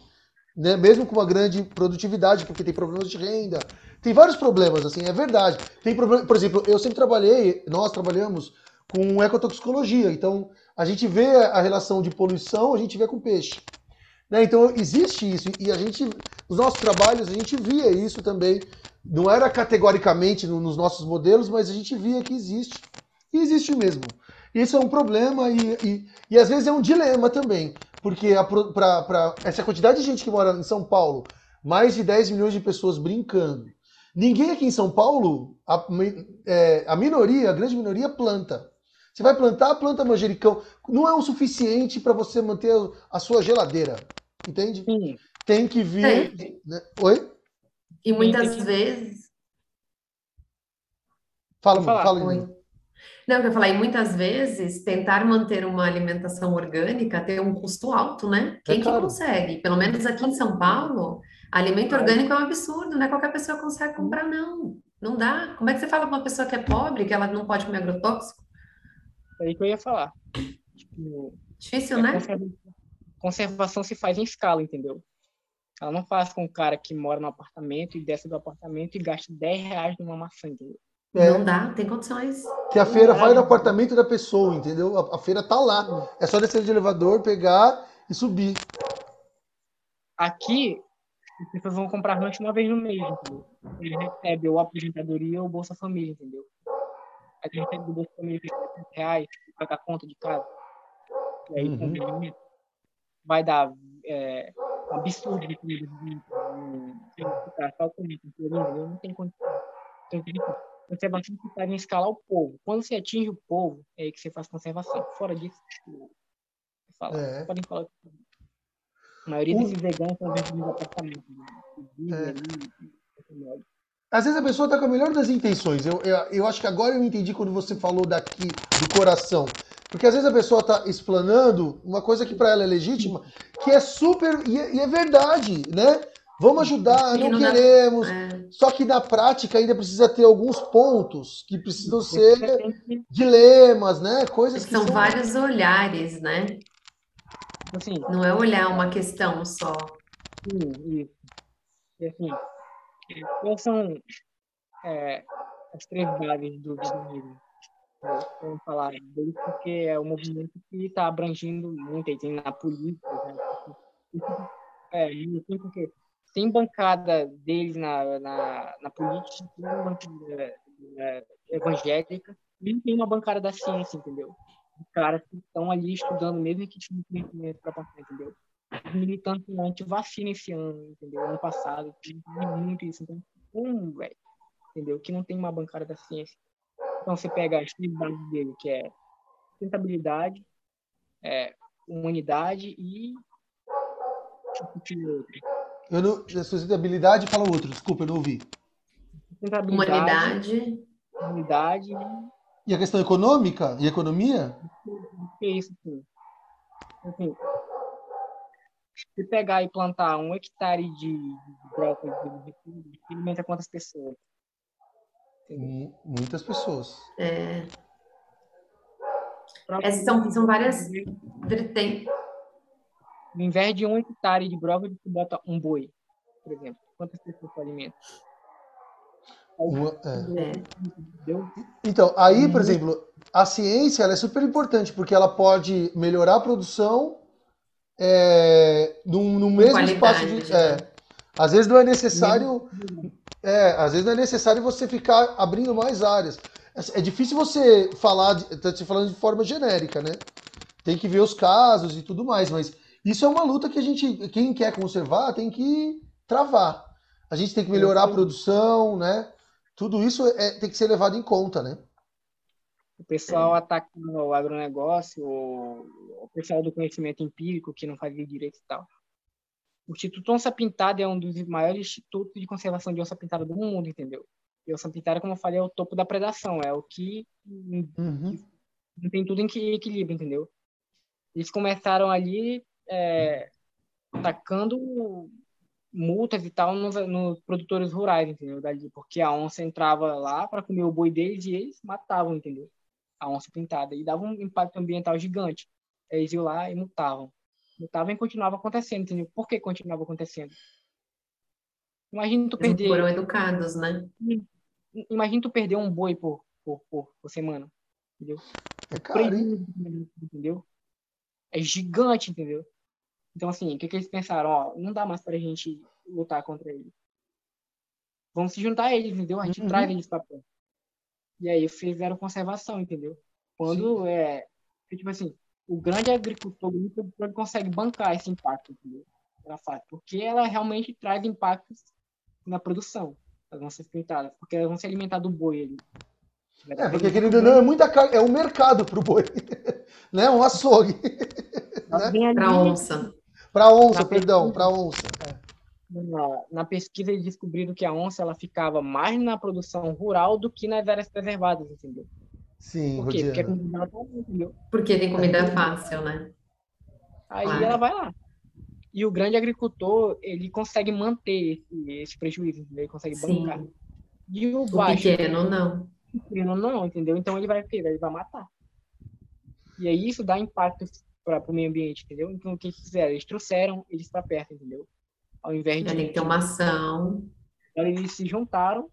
né? Mesmo com uma grande produtividade, porque tem problemas de renda. Tem vários problemas, assim, é verdade. Tem problema, por exemplo, eu sempre trabalhei, nós trabalhamos com ecotoxicologia, então... A gente vê a relação de poluição, a gente vê com peixe. Né? Então, existe isso. E a gente, nos nossos trabalhos, a gente via isso também. Não era categoricamente nos nossos modelos, mas a gente via que existe. E existe mesmo. Isso é um problema e, e, e às vezes é um dilema também. Porque a, pra, pra essa quantidade de gente que mora em São Paulo, mais de dez milhões de pessoas brincando. Ninguém aqui em São Paulo, a, é, a minoria, a grande minoria, planta. Você vai plantar, planta manjericão. Não é o suficiente para você manter a sua geladeira, entende? Sim. Tem que vir... Sim. Né? Oi? E muitas Sim. vezes... Fala, fala. fala Não, eu quero falar, e muitas vezes tentar manter uma alimentação orgânica tem um custo alto, né? Quem é claro. que consegue? Pelo menos aqui em São Paulo, alimento orgânico é um absurdo, não é qualquer pessoa consegue comprar, não. Não dá. Como é que você fala para uma pessoa que é pobre, que ela não pode comer agrotóxico? É aí que eu ia falar. Tipo, Difícil, né? Conservação, conservação se faz em escala, entendeu? Ela não faz com o cara que mora num apartamento e desce do apartamento e gasta dez reais numa maçã, entendeu? É. Não dá, tem condições. Que a feira vai no apartamento da pessoa, entendeu? A, a feira tá lá. É só descer de elevador, pegar e subir. Aqui, as pessoas vão comprar lanche uma vez no mês, entendeu? Eles recebem ou a aposentadoria ou Bolsa Família, entendeu? A gente tem do Bolsa Família reais para pagar conta de casa. E aí, uhum. com vitamina, vai dar é, um absurdo de comida de só com litro, não tem condição. Então, você é bastante preocupado em escalar o povo. Quando você atinge o povo, é aí que você faz conservação. Fora disso, você fala. É. Podem falar. A maioria o... desses veganos estão vendendo apartamento. É. Às vezes a pessoa está com a melhor das intenções. Eu, eu, eu acho que agora eu entendi quando você falou daqui, do coração. Porque às vezes a pessoa está explanando uma coisa que para ela é legítima, que é super... E é, e é verdade, né? Vamos ajudar, não queremos. Só que na prática ainda precisa ter alguns pontos que precisam ser dilemas, né? Coisas que são... São vários olhares, né? Assim, não é olhar uma questão só. Sim, e assim, quais são é, as três bases do veganismo? Vamos falar dele porque é um movimento que está abrangindo muito, aí tem na política, né? É, assim, porque tem bancada deles na, na, na política, tem uma bancada é, evangélica e tem uma bancada da ciência, entendeu? Caras que estão ali estudando mesmo que tinham conhecimento para passar, entendeu? Os militantes anti-vacina esse ano, entendeu? Ano passado, tem muito isso. Então, um, velho, entendeu? Que não tem uma bancada da ciência. Então, você pega as três bases dele, que é sustentabilidade, é, humanidade e... Eu não... Sustentabilidade, fala outro, desculpa, eu não ouvi. Humanidade. Humanidade e... E a questão econômica? E economia? É isso, sim. Assim, se pegar e plantar um hectare de brócolis, alimenta quantas pessoas? Entendeu? Muitas pessoas. É. Essas são, são várias... Tem. Ao invés de um hectare de brócolis, você bota um boi, por exemplo. Quantas pessoas você alimenta? Uma, é. Então, aí, por exemplo, a ciência ela é super importante, porque ela pode melhorar a produção é, no, no mesmo qualidade, espaço de... É, às vezes não é necessário... É, às vezes não é necessário você ficar abrindo mais áreas. É difícil você falar... Estou te falando de forma genérica, né? Tem que ver os casos e tudo mais, mas isso é uma luta que a gente... Quem quer conservar tem que travar. A gente tem que melhorar a produção, né? Tudo isso é, tem que ser levado em conta, né? O pessoal atacando o agronegócio, o, o pessoal do conhecimento empírico que não fazia direito e tal. O Instituto Onça Pintada é um dos maiores institutos de conservação de onça pintada do mundo, entendeu? E onça pintada, como eu falei, é o topo da predação, é o que uhum. tem tudo em equilíbrio, entendeu? Eles começaram ali é, atacando multas e tal nos, nos produtores rurais, entendeu? Dali, porque a onça entrava lá para comer o boi deles e eles matavam, entendeu? A onça pintada. E dava um impacto ambiental gigante. Eles iam lá e mutavam. Mutavam e continuava acontecendo, entendeu? Por que continuava acontecendo? Imagina tu perder... Eles foram educados, né? Imagina tu perder um boi por, por, por, por semana, entendeu? É caro, hein? Entendeu? É gigante, entendeu? Então, assim, o que, que eles pensaram? Ó, não dá mais pra gente lutar contra eles. Vamos se juntar a eles, entendeu? A gente uhum. traz eles pra perto. E aí fizeram conservação, entendeu? Quando Sim. é... Tipo assim, o grande agricultor consegue bancar esse impacto, entendeu? Porque ela realmente traz impactos na produção das nossas pintadas. Porque elas vão se alimentar do boi ali. É, porque querendo ou não, é muita carne. É um mercado pro boi. Né? Um açougue. Né? Pra onça. Para onça, na perdão, pesquisa, para onça. É. Na, na pesquisa eles descobriram que a onça ela ficava mais na produção rural do que nas áreas preservadas, entendeu? Sim, Por quê? Porque, é comida, entendeu? Porque tem comida fácil, né? Aí claro. Ela vai lá. E o grande agricultor, ele consegue manter esse, esse prejuízo, entendeu? Ele consegue Sim. bancar. E o, o baixo, pequeno, não. O pequeno, não, entendeu? Então ele vai, ele vai matar. E aí isso dá impacto para o meio ambiente, entendeu? Então, o que eles fizeram? Eles trouxeram eles para perto, entendeu? Ao invés de... Tem que ter uma ação. Eles se juntaram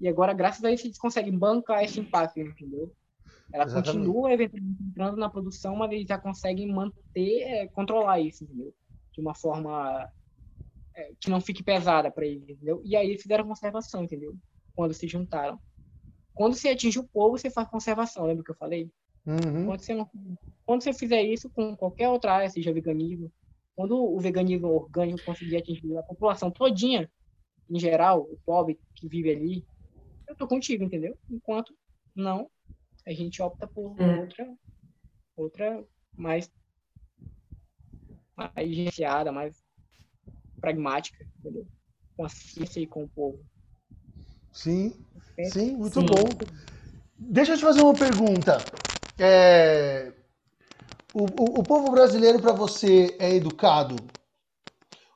e agora, graças a isso, eles conseguem bancar esse impacto, entendeu? Ela Exatamente. Continua eventualmente entrando na produção, mas eles já conseguem manter, é, controlar isso, entendeu? De uma forma é, que não fique pesada para eles, entendeu? E aí eles fizeram conservação, entendeu? Quando se juntaram. Quando se atinge o povo, você faz conservação, lembra que eu falei? Uhum. Quando, você não, quando você fizer isso com qualquer outra área, seja veganismo, quando o veganismo orgânico conseguir atingir a população todinha, em geral, o pobre que vive ali, eu tô contigo, entendeu? Enquanto não, a gente opta por hum. outra, outra mais, mais gerenciada, mais pragmática, entendeu? Com a ciência e com o povo. Sim, sim, muito sim. bom. Deixa eu te fazer uma pergunta. É... O, o, o povo brasileiro, para você, é educado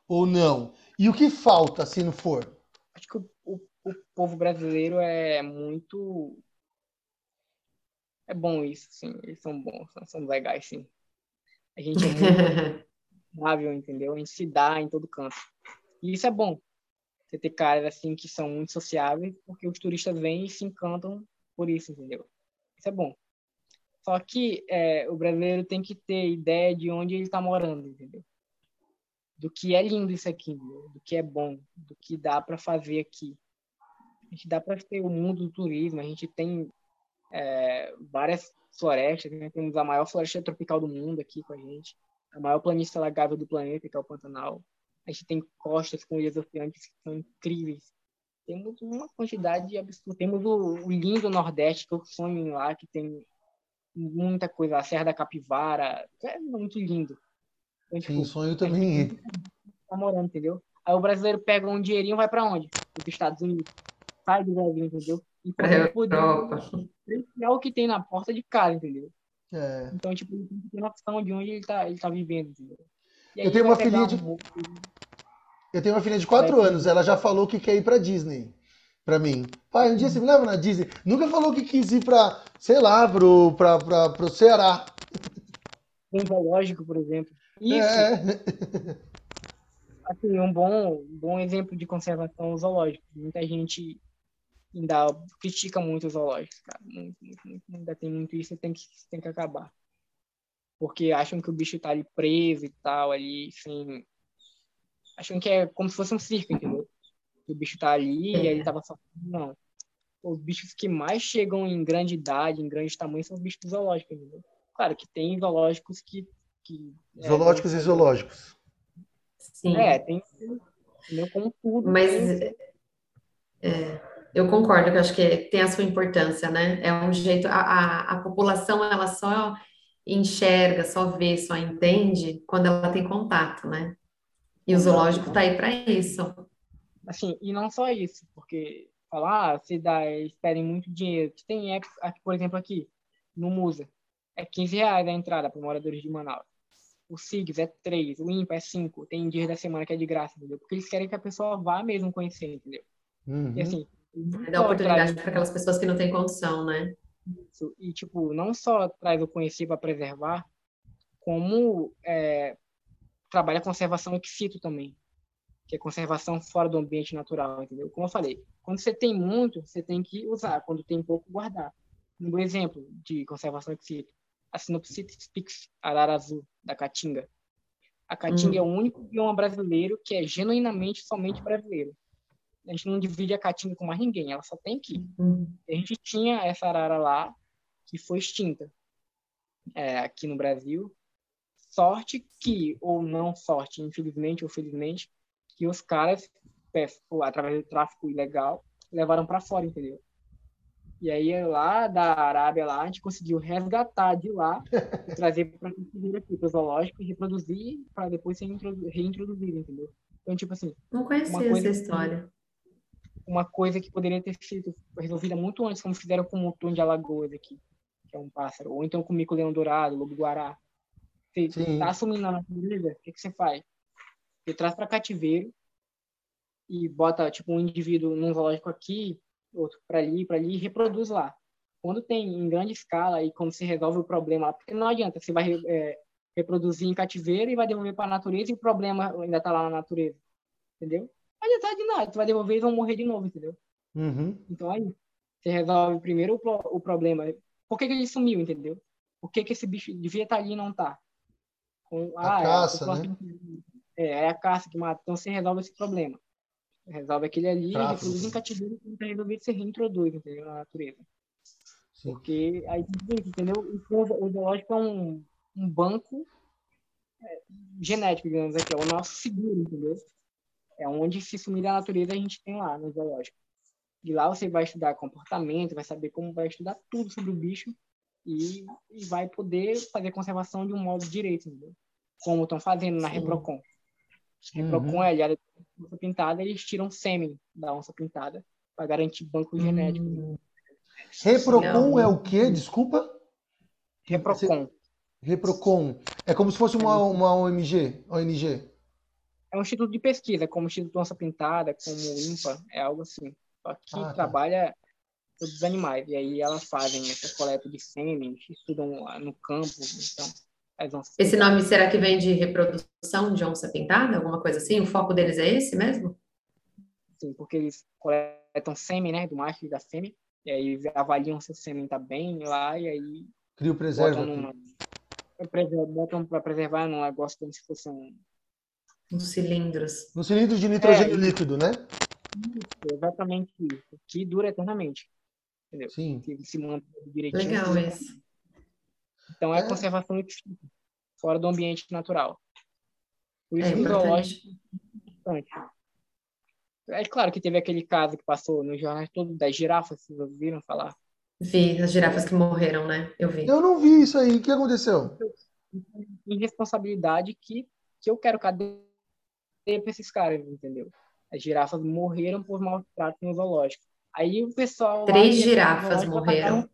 ou não? E o que falta, se não for? Acho que o, o, o povo brasileiro é muito... É bom isso, sim. Eles são bons, são legais, sim. A gente é muito amável, entendeu? A gente se dá em todo canto. E isso é bom. Você ter caras assim que são muito sociáveis, porque os turistas vêm e se encantam por isso, entendeu? Isso é bom. Só que é, o brasileiro tem que ter ideia de onde ele está morando, entendeu? Do que é lindo isso aqui, entendeu? Do que é bom, do que dá para fazer aqui. A gente dá para ter o mundo do turismo, a gente tem é, várias florestas, né? Temos a maior floresta tropical do mundo aqui com a gente, a maior planície alagável do planeta, que é o Pantanal. A gente tem costas com ilhas oceânicas que são incríveis. Temos uma quantidade absurda. Temos o lindo Nordeste, que eu sonho lá, que tem... muita coisa, a Serra da Capivara, é muito lindo. Então, sim, tipo, sonho também. Tá morando, entendeu? Aí o brasileiro pega um dinheirinho e vai pra onde? Os Estados Unidos. Sai do Brasil, entendeu? E pra é, poder é o que tem na porta de casa, entendeu? É. Então, tipo, ele tem que ter noção de onde ele tá, ele tá vivendo, entendeu? E aí, eu tenho uma filhinha de... Um... Eu tenho uma filha de quatro é. anos, ela já falou que quer ir pra Disney. Pra mim. Pai, um dia você me leva na Disney. Nunca falou que quis ir pra, sei lá, pro, pra, pra, pro Ceará. Um zoológico, por exemplo. Isso. É. Assim, um bom, bom exemplo de conservação zoológico. Muita gente ainda critica muito os zoológicos, cara. Muito, muito, muito. Ainda tem muito isso e tem que, tem que acabar. Porque acham que o bicho tá ali preso e tal, ali, assim... Acham que é como se fosse um circo, entendeu? O bicho tá ali e ele tava só... Não. Os bichos que mais chegam em grande idade, em grande tamanho, são os bichos zoológicos, entendeu? Claro que tem zoológicos que... que zoológicos é... e zoológicos. Sim. É, tem... Entendeu? Como tudo. Mas tem... é, eu concordo, que eu acho que tem a sua importância, né? É um jeito... A, a, a população, ela só enxerga, só vê, só entende quando ela tem contato, né? E o zoológico tá aí pra isso. Assim, e não só isso, porque falar, se dá, eles pedem muito dinheiro. Que tem, aqui, por exemplo, aqui, no Musa, é quinze reais a entrada para moradores de Manaus. O S I Gs é três, o IMPA é cinco, tem dias da semana que é de graça, entendeu? Porque eles querem que a pessoa vá mesmo conhecer, entendeu? Uhum. E assim... Dá oportunidade para aquelas pessoas que não têm condição, né? Isso, e tipo, não só traz o conhecer para preservar, como é, trabalha a conservação ex situ também. Que é conservação fora do ambiente natural, entendeu? Como eu falei, quando você tem muito, você tem que usar. Quando tem pouco, guardar. Um bom exemplo de conservação ex situ, a Sinopsis spix, arara azul, da caatinga. A caatinga hum. é o único bioma brasileiro que é genuinamente somente brasileiro. A gente não divide a caatinga com mais ninguém, ela só tem aqui. Hum. A gente tinha essa arara lá, que foi extinta é, aqui no Brasil. Sorte que, ou não sorte, infelizmente ou felizmente, que os caras, através do tráfico ilegal, levaram para fora, entendeu? E aí, lá da Arábia, lá, a gente conseguiu resgatar de lá, e trazer para o zoológico e reproduzir, para depois ser reintroduzido, entendeu? Então, tipo assim... Não conhecia essa história. Uma coisa que poderia ter sido resolvida muito antes, como fizeram com o Mutum de Alagoas aqui, que é um pássaro, ou então com o Mico Leão Dourado, Lobo Guará. Você está assumindo na natureza, o que, que você faz? Você traz para cativeiro e bota, tipo, um indivíduo num zoológico aqui, outro para ali, para ali, e reproduz lá. Quando tem em grande escala e quando se resolve o problema, porque não adianta, você vai é, reproduzir em cativeiro e vai devolver para a natureza e o problema ainda está lá na natureza, entendeu? Não adianta de nada, você vai devolver e vão morrer de novo, entendeu? Uhum. Então aí, você resolve primeiro o problema. Por que que ele sumiu, entendeu? Por que que esse bicho devia estar ali e não está? Ah, a caça, né? Que... É, é a caça que mata. Então, você resolve esse problema. Resolve aquele ali, reproduz em cativeiro, e não está resolvido, você reintroduz, entendeu? Na natureza. Sim. Porque aí, entendeu? O zoológico é um, um banco genético, digamos aqui, é o nosso seguro, entendeu? É onde, se sumir a natureza, a gente tem lá no zoológico. E lá você vai estudar comportamento, vai saber como vai estudar tudo sobre o bicho e, e vai poder fazer conservação de um modo direito, entendeu? Como estão fazendo na Sim. Reprocon. Uhum. Reprocon é aliada da onça pintada, eles tiram sêmen da onça pintada para garantir banco genético. Uhum. Reprocon Não. é o quê? Desculpa? Reprocon. Reprocon. É como se fosse uma, uma O N G? O N G? É um instituto de pesquisa, como o Instituto Onça Pintada, como o IMPA, é algo assim. Só que ah, trabalha tá. todos os animais. E aí elas fazem essa coleta de sêmen, estudam no campo. Então, as onças esse pintadas. Nome será que vem de reprodução de onça pintada? Alguma coisa assim? O foco deles é esse mesmo? Sim, porque eles coletam sêmen, né? Do macho e da fêmea. E aí avaliam se o sêmen está bem lá e aí... Cria o preserva. Botam para preservar num negócio como se fosse um... Nos cilindros. Nos cilindros de nitrogênio é, líquido, né? Isso, exatamente isso. Que dura eternamente. Entendeu? Sim. Que se mantém direitinho. Legal esse. Então é, é. conservação fora do ambiente natural. Por isso é importante. É claro que teve aquele caso que passou nos jornais todos das girafas, vocês ouviram falar? Vi, as girafas que morreram, né? Eu vi. Eu não vi isso aí. O que aconteceu? Irresponsabilidade que, que eu quero cadeia para esses caras, entendeu? As girafas morreram por maus-tratos no zoológico. Aí o pessoal... Três lá, girafas morreram.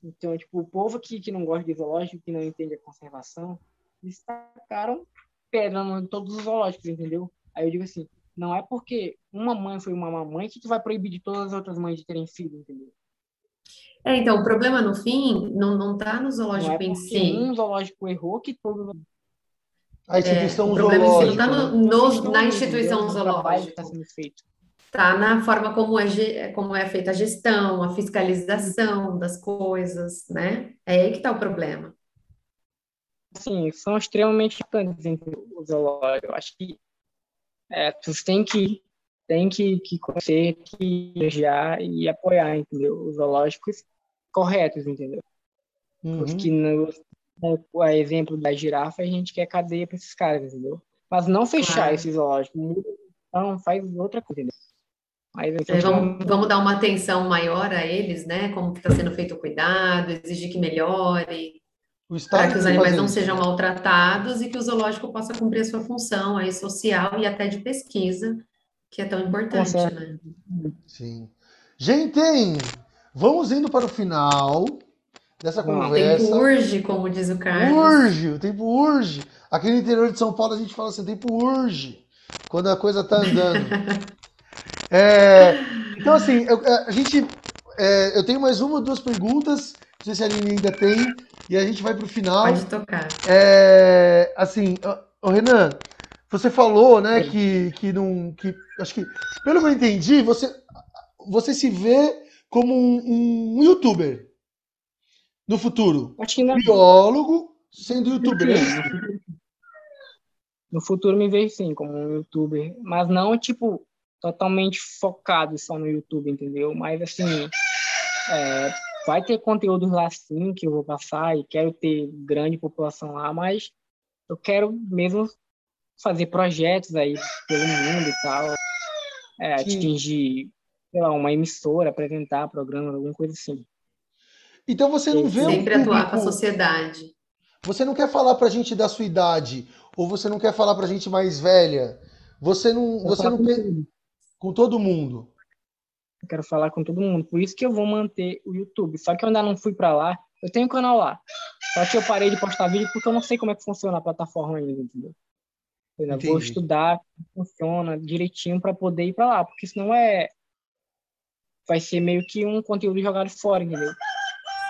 Então, tipo, o povo que, que não gosta de zoológico, que não entende a conservação, eles tacaram pedra em todos os zoológicos, entendeu? Aí eu digo assim, não é porque uma mãe foi uma mamãe que tu vai proibir de todas as outras mães de terem filho, entendeu? É, então, o problema, no fim, não está no zoológico em si. Não é porque um zoológico errou que todo... A instituição é, o problema zoológica. Não está no, no, na instituição zoológica. Está sendo feito. Está na forma como é, como é feita a gestão, a fiscalização das coisas, né? É aí que está o problema. Sim, são extremamente importantes os zoológicos. Eu acho que é, vocês têm que, têm que, que conhecer, que viajar e apoiar, entendeu? Os zoológicos corretos, entendeu? Uhum. Os que não... A exemplo da girafa, a gente quer cadeia para esses caras, entendeu? Mas não fechar claro. Esse zoológico, então faz outra coisa, entendeu? Mas, então, é, vamos, vamos dar uma atenção maior a eles, né? Como que está sendo feito o cuidado, exigir que melhore, para que os animais fazendo. Não sejam maltratados e que o zoológico possa cumprir a sua função aí, social e até de pesquisa, que é tão importante, Nossa. Né? Sim. Gente, hein? Vamos indo para o final... dessa conversa. O tempo urge, como diz o Carlos. Urge, o tempo urge. Aqui no interior de São Paulo a gente fala assim, o tempo urge, quando a coisa tá andando. é, então, assim, eu, a gente, é, eu tenho mais uma ou duas perguntas, não sei se a Aline ainda tem, e a gente vai pro final. Pode tocar. É, assim, ô, ô, Renan, você falou, né, que, que não... Que, acho que, pelo que eu entendi, você, você se vê como um, um youtuber. No futuro, acho que não. Biólogo sendo youtuber. No futuro me vejo sim, como um youtuber, mas não, tipo, totalmente focado só no YouTube, entendeu? Mas, assim, é, vai ter conteúdos lá sim que eu vou passar e quero ter grande população lá, mas eu quero mesmo fazer projetos aí pelo mundo e tal, é, atingir, sei lá, uma emissora, apresentar programas, alguma coisa assim. Então você não vê sempre um atuar com a sociedade. Você não quer falar pra gente da sua idade ou você não quer falar pra gente mais velha. Você não, você não com, com todo mundo. Eu quero falar com todo mundo. Por isso que eu vou manter o YouTube. Só que eu ainda não fui pra lá. Eu tenho um canal lá. Só que eu parei de postar vídeo porque eu não sei como é que funciona a plataforma ainda, entendeu? Eu ainda vou estudar como funciona direitinho pra poder ir pra lá, porque senão é vai ser meio que um conteúdo jogado fora, entendeu?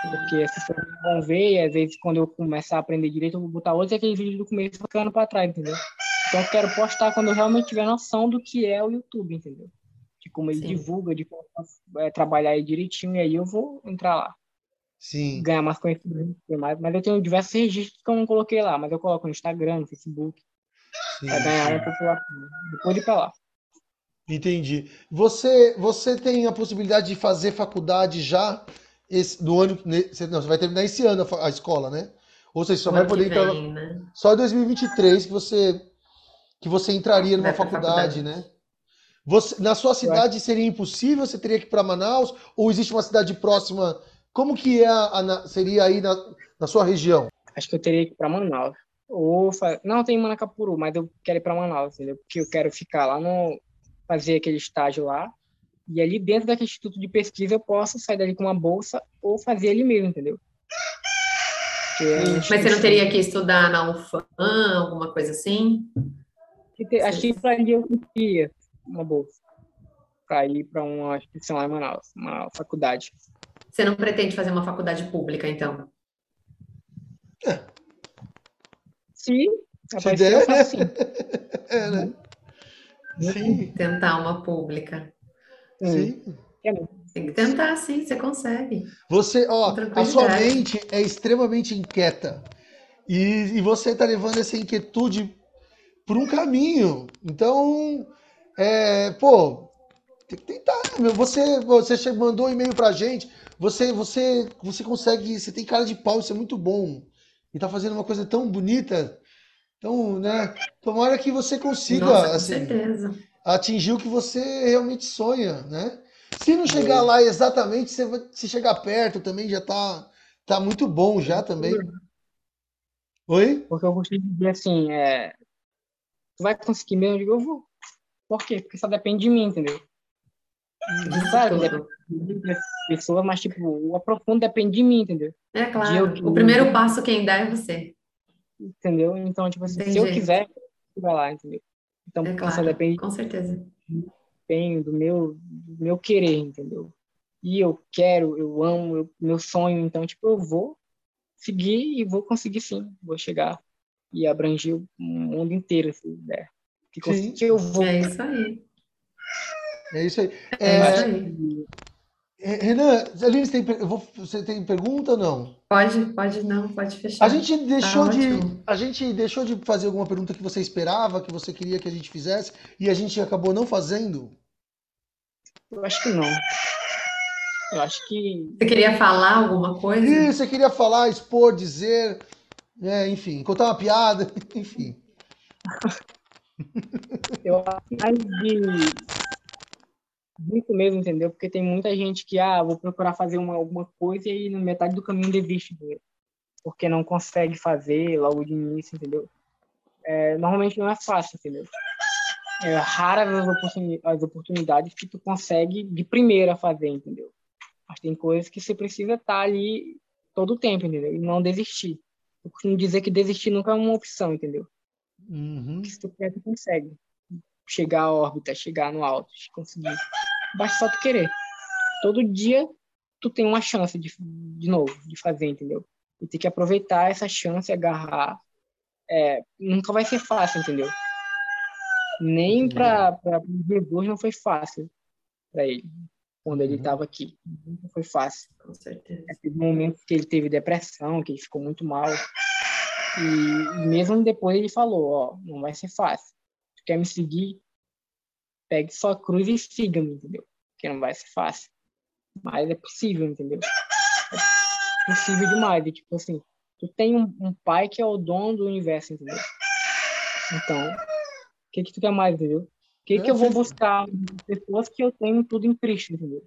Porque as pessoas vão ver e, às vezes, quando eu começar a aprender direito, eu vou botar outros aqueles vídeos do começo ficando para trás, entendeu? Então, eu quero postar quando eu realmente tiver noção do que é o YouTube, entendeu? De como ele Sim. divulga, de como é, trabalhar aí direitinho, e aí eu vou entrar lá. Sim. Ganhar mais conhecimento, mas eu tenho diversos registros que eu não coloquei lá, mas eu coloco no Instagram, no Facebook, para ganhar uma população. Depois de ir para lá. Entendi. Você, você tem a possibilidade de fazer faculdade já... esse, do ano... Você, não, você vai terminar esse ano a, a escola, né? Ou seja, só vai poder entrar... Né? Só em dois mil e vinte e três que você, que você entraria numa faculdade, faculdade, né? Você, na sua cidade seria impossível? Você teria que ir para Manaus? Ou existe uma cidade próxima? Como que é a, a, seria aí na, na sua região? Acho que eu teria que ir para Manaus. Ou fa... Não, tem Manacapuru, mas eu quero ir para Manaus, entendeu? Porque eu quero ficar lá, no... fazer aquele estágio lá. E ali dentro daquele instituto de pesquisa eu posso sair dali com uma bolsa ou fazer ali mesmo, entendeu? Mas você não teria que estudar na U F A M, alguma coisa assim? Acho que para ali eu conseguia uma bolsa para ir para uma instituição lá em Manaus, uma faculdade. Você não pretende fazer uma faculdade pública, então? É. Sim, se der, eu faço, né? É, né? Sim. Tentar uma pública. Sim. Tem que tentar, sim, você consegue. Você, ó, a sua mente é extremamente inquieta. E, e você está levando essa inquietude por um caminho. Então, é, pô, tem que tentar, meu. Você, você mandou um e-mail pra gente, você, você, você consegue, você tem cara de pau, isso é muito bom. E tá fazendo uma coisa tão bonita. Então, né? Tomara que você consiga. Nossa, com assim, certeza. Atingir o que você realmente sonha, né? Se não chegar é. lá exatamente, você vai, se chegar perto também já tá, tá muito bom já também. Oi? Porque eu gostei de dizer assim, é... tu vai conseguir mesmo? Eu digo, eu vou. Por quê? Porque só depende de mim, entendeu? Claro, depende de pessoas, mas tipo, o aprofundo depende de mim, entendeu? É claro, eu, o primeiro eu... passo quem dá é você. Entendeu? Então, tipo, assim, se jeito. eu quiser, vai lá, entendeu? Então, é claro, depende, com certeza. Depende do meu, do meu querer, entendeu? E eu quero, eu amo, eu, meu sonho. Então, tipo, eu vou seguir e vou conseguir sim. Vou chegar e abranger o mundo inteiro, se der. Que conseguir, eu vou. É isso aí. É isso aí. É, é isso aí. Renan, Aline, você tem, eu vou, você tem pergunta ou não? Pode, pode não, pode fechar. A gente, deixou tá de, a gente deixou de fazer alguma pergunta que você esperava, que você queria que a gente fizesse, e a gente acabou não fazendo? Eu acho que não. Eu acho que... Você queria falar alguma coisa? Sim, você queria falar, expor, dizer, é, enfim, contar uma piada, enfim. Eu acho que... Muito mesmo, entendeu? Porque tem muita gente que, ah, vou procurar fazer uma, alguma coisa e na metade do caminho desiste, entendeu? Porque não consegue fazer logo de início, entendeu? É, normalmente não é fácil, entendeu? É raras as, oportun, as oportunidades que tu consegue de primeira fazer, entendeu? Mas tem coisas que você precisa estar ali todo o tempo, entendeu? E não desistir. Eu costumo dizer que desistir nunca é uma opção, entendeu? Uhum. Porque se tu quer, tu consegue chegar à órbita, chegar no alto, conseguir. Basta só tu querer. Todo dia tu tem uma chance de, de novo, de fazer, entendeu? E tem que aproveitar essa chance, agarrar. É, nunca vai ser fácil, entendeu? Nem para o Jesus não foi fácil para ele, quando ele estava uhum. aqui. Não foi fácil. Com certeza. É, teve um momento que ele teve depressão, que ele ficou muito mal. E mesmo depois ele falou, ó, não vai ser fácil. Tu quer me seguir? Pegue sua cruz e siga-me, entendeu? Porque não vai ser fácil. Mas é possível, entendeu? É possível demais. E, tipo assim, tu tem um, um pai que é o dono do universo, entendeu? Então, o que que tu quer mais, entendeu? O que que eu vou buscar pessoas que eu tenho tudo em Cristo, entendeu?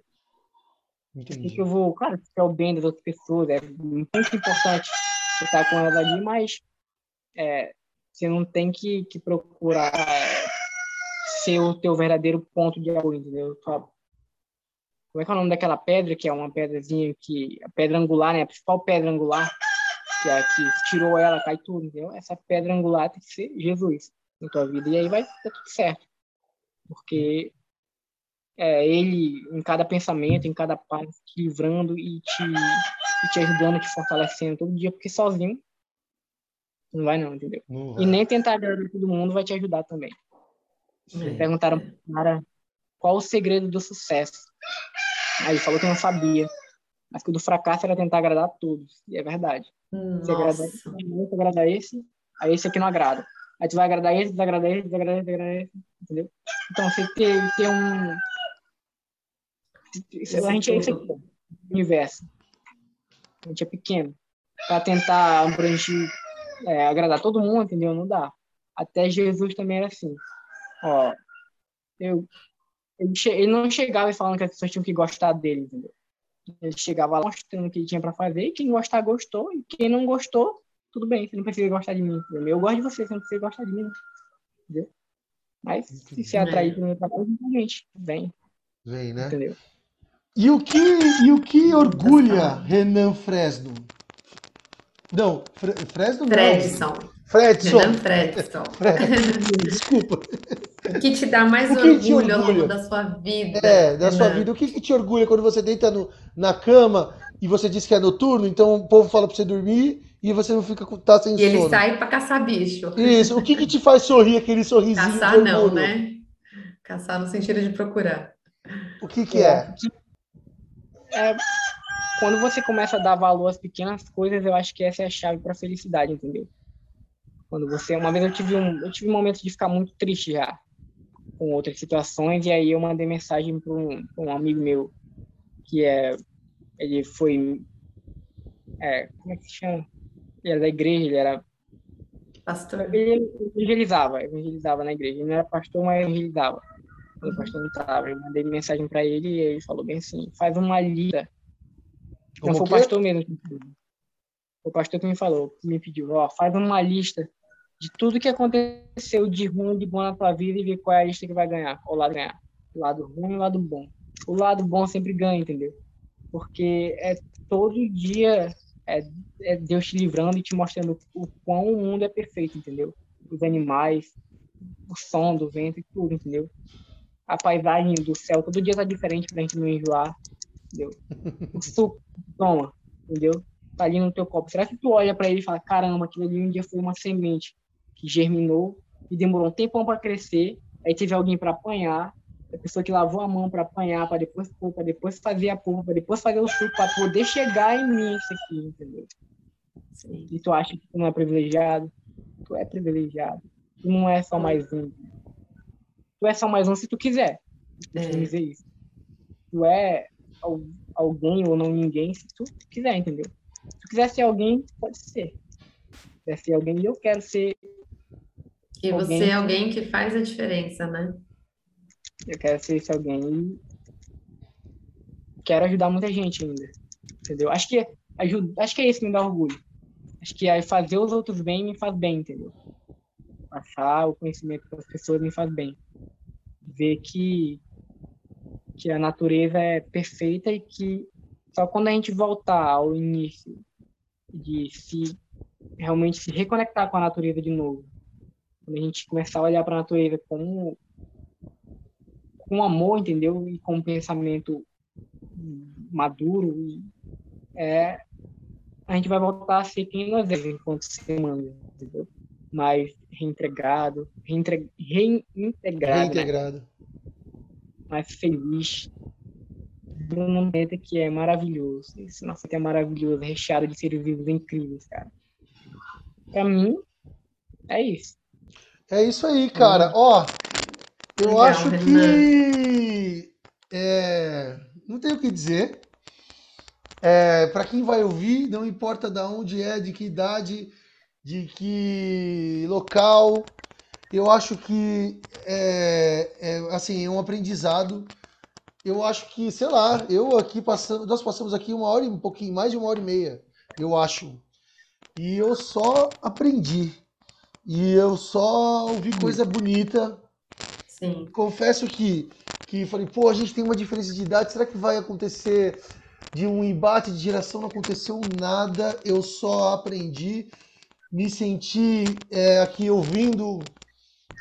O que que eu vou... Claro, que é o bem das outras pessoas, é muito importante estar com elas ali, mas é, você não tem que, que procurar... ser o teu verdadeiro ponto de apoio, entendeu? Como é que é o nome daquela pedra, que é uma pedrazinha que... A pedra angular, né? A principal pedra angular, que é a que tirou ela, cai tudo, entendeu? Essa pedra angular tem que ser Jesus na tua vida. E aí vai dar tudo certo. Porque é ele, em cada pensamento, em cada passo, te livrando e te, e te ajudando, te fortalecendo todo dia, porque sozinho não vai não, entendeu? Uhum. E nem tentar ajudar todo mundo vai te ajudar também. Me perguntaram para qual o segredo do sucesso. Aí ele falou que não sabia, mas que o do fracasso era tentar agradar a todos. E é verdade. Você agrada esse, você agrada esse, aí esse aqui não agrada. Aí tu vai agradar esse, desagrada esse, desagrada esse, desagrada esse, entendeu? Então você ter, ter um... Isso a gente é esse aqui, universo. a gente é pequeno. Para tentar abranger, é, agradar todo mundo, entendeu? Não dá. Até Jesus também era assim. Ó, eu, ele, ele não chegava e falando que as pessoas tinham que gostar dele, entendeu? Ele chegava lá mostrando o que ele tinha para fazer, e quem gostar, gostou, e quem não gostou, tudo bem, você não precisa gostar de mim, entendeu? Eu gosto de você, você não precisa gostar de mim, entendeu? Mas se você atrair pelo meu trabalho, realmente, vem. Vem, né? Entendeu? E o que, e o que orgulha Renan Fresno? Não, Fre Fresno não. Fredson. Fredson. Renan Fredson. Fredson. Desculpa. O que te dá mais que orgulho, que orgulho ao longo da sua vida? É, da Renan. Sua vida. O que, que te orgulha quando você deita no, na cama e você diz que é noturno, então o povo fala para você dormir e você não fica tá sem e sono. E ele sai para caçar bicho. Isso. O que, que te faz sorrir, aquele sorrisinho? Caçar não, né? Caçar no sentido de procurar. O que que é? É... Quando você começa a dar valor às pequenas coisas, eu acho que essa é a chave para a felicidade, entendeu? Quando você, uma vez eu tive um, eu tive um momento de ficar muito triste já com outras situações, e aí eu mandei mensagem para um, um amigo meu que é, ele foi, é, como é que se chama? Ele era da igreja, ele era pastor. Ele evangelizava, evangelizava na igreja. Ele não era pastor, mas evangelizava. Ele pastor não estava. Eu mandei mensagem para ele e ele falou bem assim: faz uma lista. Então, foi o pastor mesmo que me pediu. O pastor que me falou, que me pediu, ó, faz uma lista de tudo que aconteceu de ruim, de bom na tua vida e vê qual é a lista que vai ganhar, qual lado ganhar. O lado ruim e o lado bom. O lado bom sempre ganha, entendeu? Porque é todo dia é, é Deus te livrando e te mostrando o quão o mundo é perfeito, entendeu? Os animais, o som do vento e tudo, entendeu? A paisagem do céu, todo dia tá diferente pra gente não enjoar, entendeu? O suco toma, entendeu? Tá ali no teu copo. Será que tu olha pra ele e fala, caramba, aquilo ali um dia foi uma semente que germinou e demorou um tempão pra crescer, aí teve alguém pra apanhar, a pessoa que lavou a mão pra apanhar, pra depois pôr, pra depois fazer a polpa, pra depois fazer o suco, pra poder chegar em mim isso aqui, entendeu? Sim. E tu acha que tu não é privilegiado? Tu é privilegiado. Tu não é só mais um. Tu é só mais um se tu quiser. Deixa eu dizer isso. Tu é... alguém ou não ninguém, se tu quiser, entendeu? Se tu quiser ser alguém, pode ser. Se quiser ser alguém, eu quero ser. E alguém, você é alguém que faz a diferença, né? Eu quero ser esse alguém e quero ajudar muita gente ainda, entendeu? Acho que, ajuda, acho que é isso que me dá orgulho. Acho que é fazer os outros bem me faz bem, entendeu? Passar o conhecimento para as pessoas me faz bem. Ver que que a natureza é perfeita e que só quando a gente voltar ao início de se realmente se reconectar com a natureza de novo, quando a gente começar a olhar para a natureza como com amor, entendeu? E com um pensamento maduro, é, a gente vai voltar a ser quem nós é enquanto ser humano, entendeu? Mais reintegrado, reintegrado, reintegrado. Né? Mais feliz, num planeta que é maravilhoso. Esse nosso planeta é maravilhoso, recheado de seres vivos incríveis, cara. Pra mim, é isso. É isso aí, cara. Ó, eu Legal, acho que... É... Não tenho o que dizer. É... Pra quem vai ouvir, não importa de onde é, de que idade, de que local... Eu acho que, é, é, assim, é um aprendizado. Eu acho que, sei lá, eu aqui passando, nós passamos aqui uma hora e um pouquinho, mais de uma hora e meia, eu acho. E eu só aprendi. E eu só ouvi coisa bonita. Sim. Confesso que, que falei, pô, a gente tem uma diferença de idade, será que vai acontecer de um embate de geração? Não aconteceu nada, eu só aprendi. Me senti é, aqui ouvindo...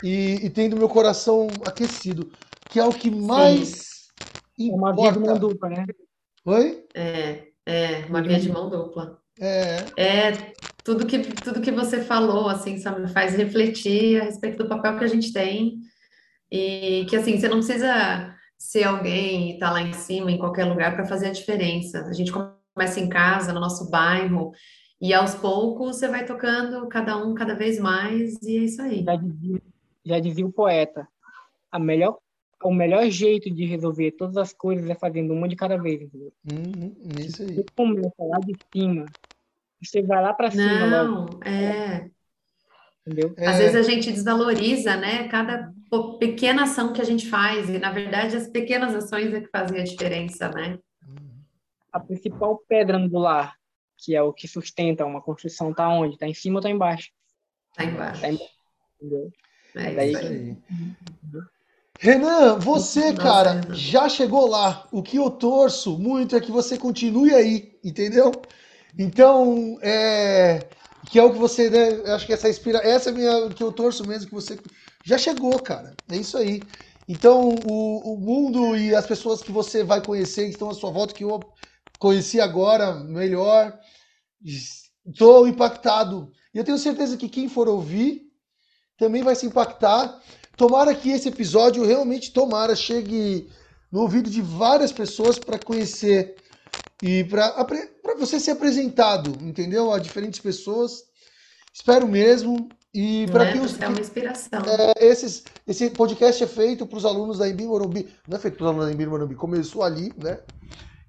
E, e tendo meu coração aquecido, que é o que mais Sim. importa. Uma via de mão dupla, né? Oi? É, é uma via de mão dupla. É. É tudo que, tudo que você falou, assim, só me faz refletir a respeito do papel que a gente tem. E que, assim, você não precisa ser alguém e estar lá em cima, em qualquer lugar, para fazer a diferença. A gente começa em casa, no nosso bairro. E aos poucos você vai tocando cada um cada vez mais, e é isso aí. Já dizia, já dizia o poeta, a melhor o melhor jeito de resolver todas as coisas é fazendo uma de cada vez, entendeu? Uhum, isso aí. Você começa lá de cima, você vai lá para cima. Não, logo. é... Entendeu? Às é... vezes a gente desvaloriza, né? Cada pequena ação que a gente faz, e na verdade as pequenas ações é que fazem a diferença, né? A principal pedra angular, que é o que sustenta uma construção, tá onde? Tá em cima ou tá embaixo? Tá embaixo. Tá embaixo, entendeu? É, é isso aí. Renan, você, Nossa, cara, Renan. já chegou lá. O que eu torço muito é que você continue aí, entendeu? Então, é... que é o que você, né? Acho que essa inspira... essa é minha... que eu torço mesmo, que você já chegou, cara. É isso aí. Então, o, o mundo e as pessoas que você vai conhecer, que estão à sua volta, que eu conheci agora melhor, estou impactado. E eu tenho certeza que quem for ouvir também vai se impactar. Tomara que esse episódio, realmente tomara, chegue no ouvido de várias pessoas para conhecer e para você ser apresentado, entendeu? A diferentes pessoas. Espero mesmo. E para é, que os, é uma inspiração. É, esses, esse podcast é feito para os alunos da Ibi Morumbi. Não é feito para os alunos da Ibi Morumbi, começou ali, né?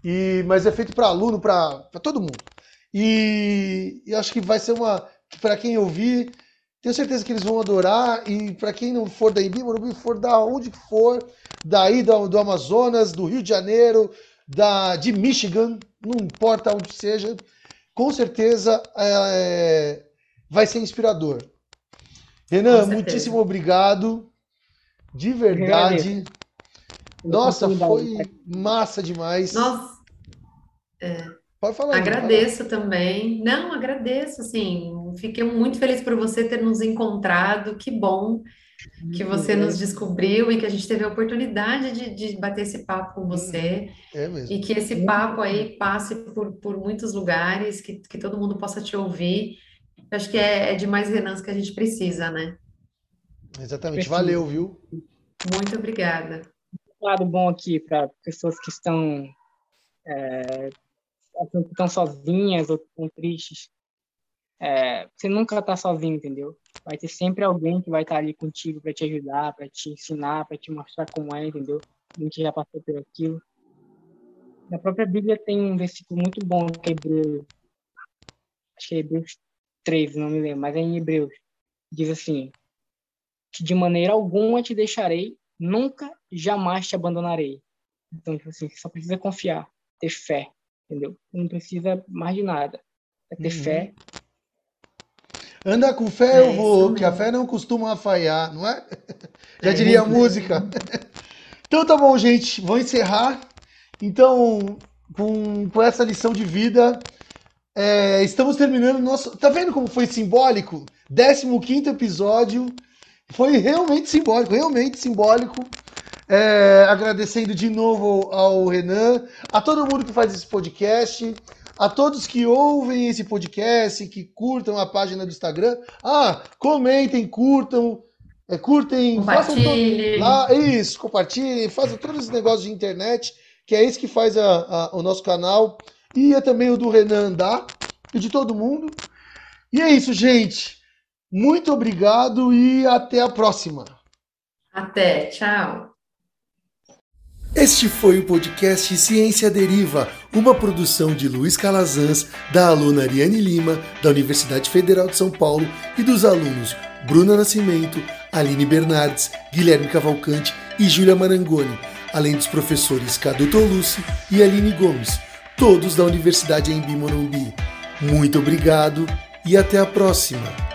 E, mas é feito para aluno, para todo mundo. E, e acho que vai ser uma... Para quem ouvir... Tenho certeza que eles vão adorar, e para quem não for da Ibi Morumbi, for da onde for, daí do, do Amazonas, do Rio de Janeiro, da, de Michigan, não importa onde seja, com certeza é, vai ser inspirador. Renan, muitíssimo obrigado, de verdade. Nossa, foi massa demais. Nossa, é... Pode falar. Agradeço aí, também. Não, agradeço, assim, fiquei muito feliz por você ter nos encontrado, que bom que você nos descobriu e que a gente teve a oportunidade de, de bater esse papo com você. É mesmo. E que esse papo aí passe por, por muitos lugares, que, que todo mundo possa te ouvir. Eu acho que é, é de mais Renans que a gente precisa, né? Exatamente, valeu, viu? Muito obrigada. Um lado bom aqui para pessoas que estão... É... que estão sozinhas ou que estão tristes, é, você nunca está sozinho, entendeu? Vai ter sempre alguém que vai estar ali contigo para te ajudar, para te ensinar, para te mostrar como é, entendeu? A gente já passou por aquilo. Na própria Bíblia tem um versículo muito bom que é Hebreus, acho que é Hebreus treze, não me lembro, mas é em Hebreus. Diz assim, que de maneira alguma te deixarei, nunca, jamais te abandonarei. Então, tipo assim, você só precisa confiar, ter fé. Entendeu? Não precisa mais de nada. É ter uhum. fé. Anda com fé, é eu vou, que a fé não costuma falhar, não é? Já é diria isso, a música. Né? Então tá bom, gente. Vou encerrar. Então, com, com essa lição de vida, é, estamos terminando o nosso... Tá vendo como foi simbólico? décimo quinto episódio. Foi realmente simbólico, realmente simbólico. É, agradecendo de novo ao Renan, a todo mundo que faz esse podcast, a todos que ouvem esse podcast, que curtam a página do Instagram. Ah, comentem, curtam, é, curtem, façam todo, lá, isso, compartilhem, façam todos os negócios de internet, que é isso que faz a, a, o nosso canal, e é também o do Renan andar, e de todo mundo. E é isso, gente. Muito obrigado e até a próxima. Até, tchau. Este foi o podcast Ciência Deriva, uma produção de Luiz Calazans, da aluna Ariane Lima, da Universidade Federal de São Paulo, e dos alunos Bruna Nascimento, Aline Bernardes, Guilherme Cavalcante e Júlia Marangoni, além dos professores Caduto Luz e Aline Gomes, todos da Universidade Anhembi Morumbi. Muito obrigado e até a próxima!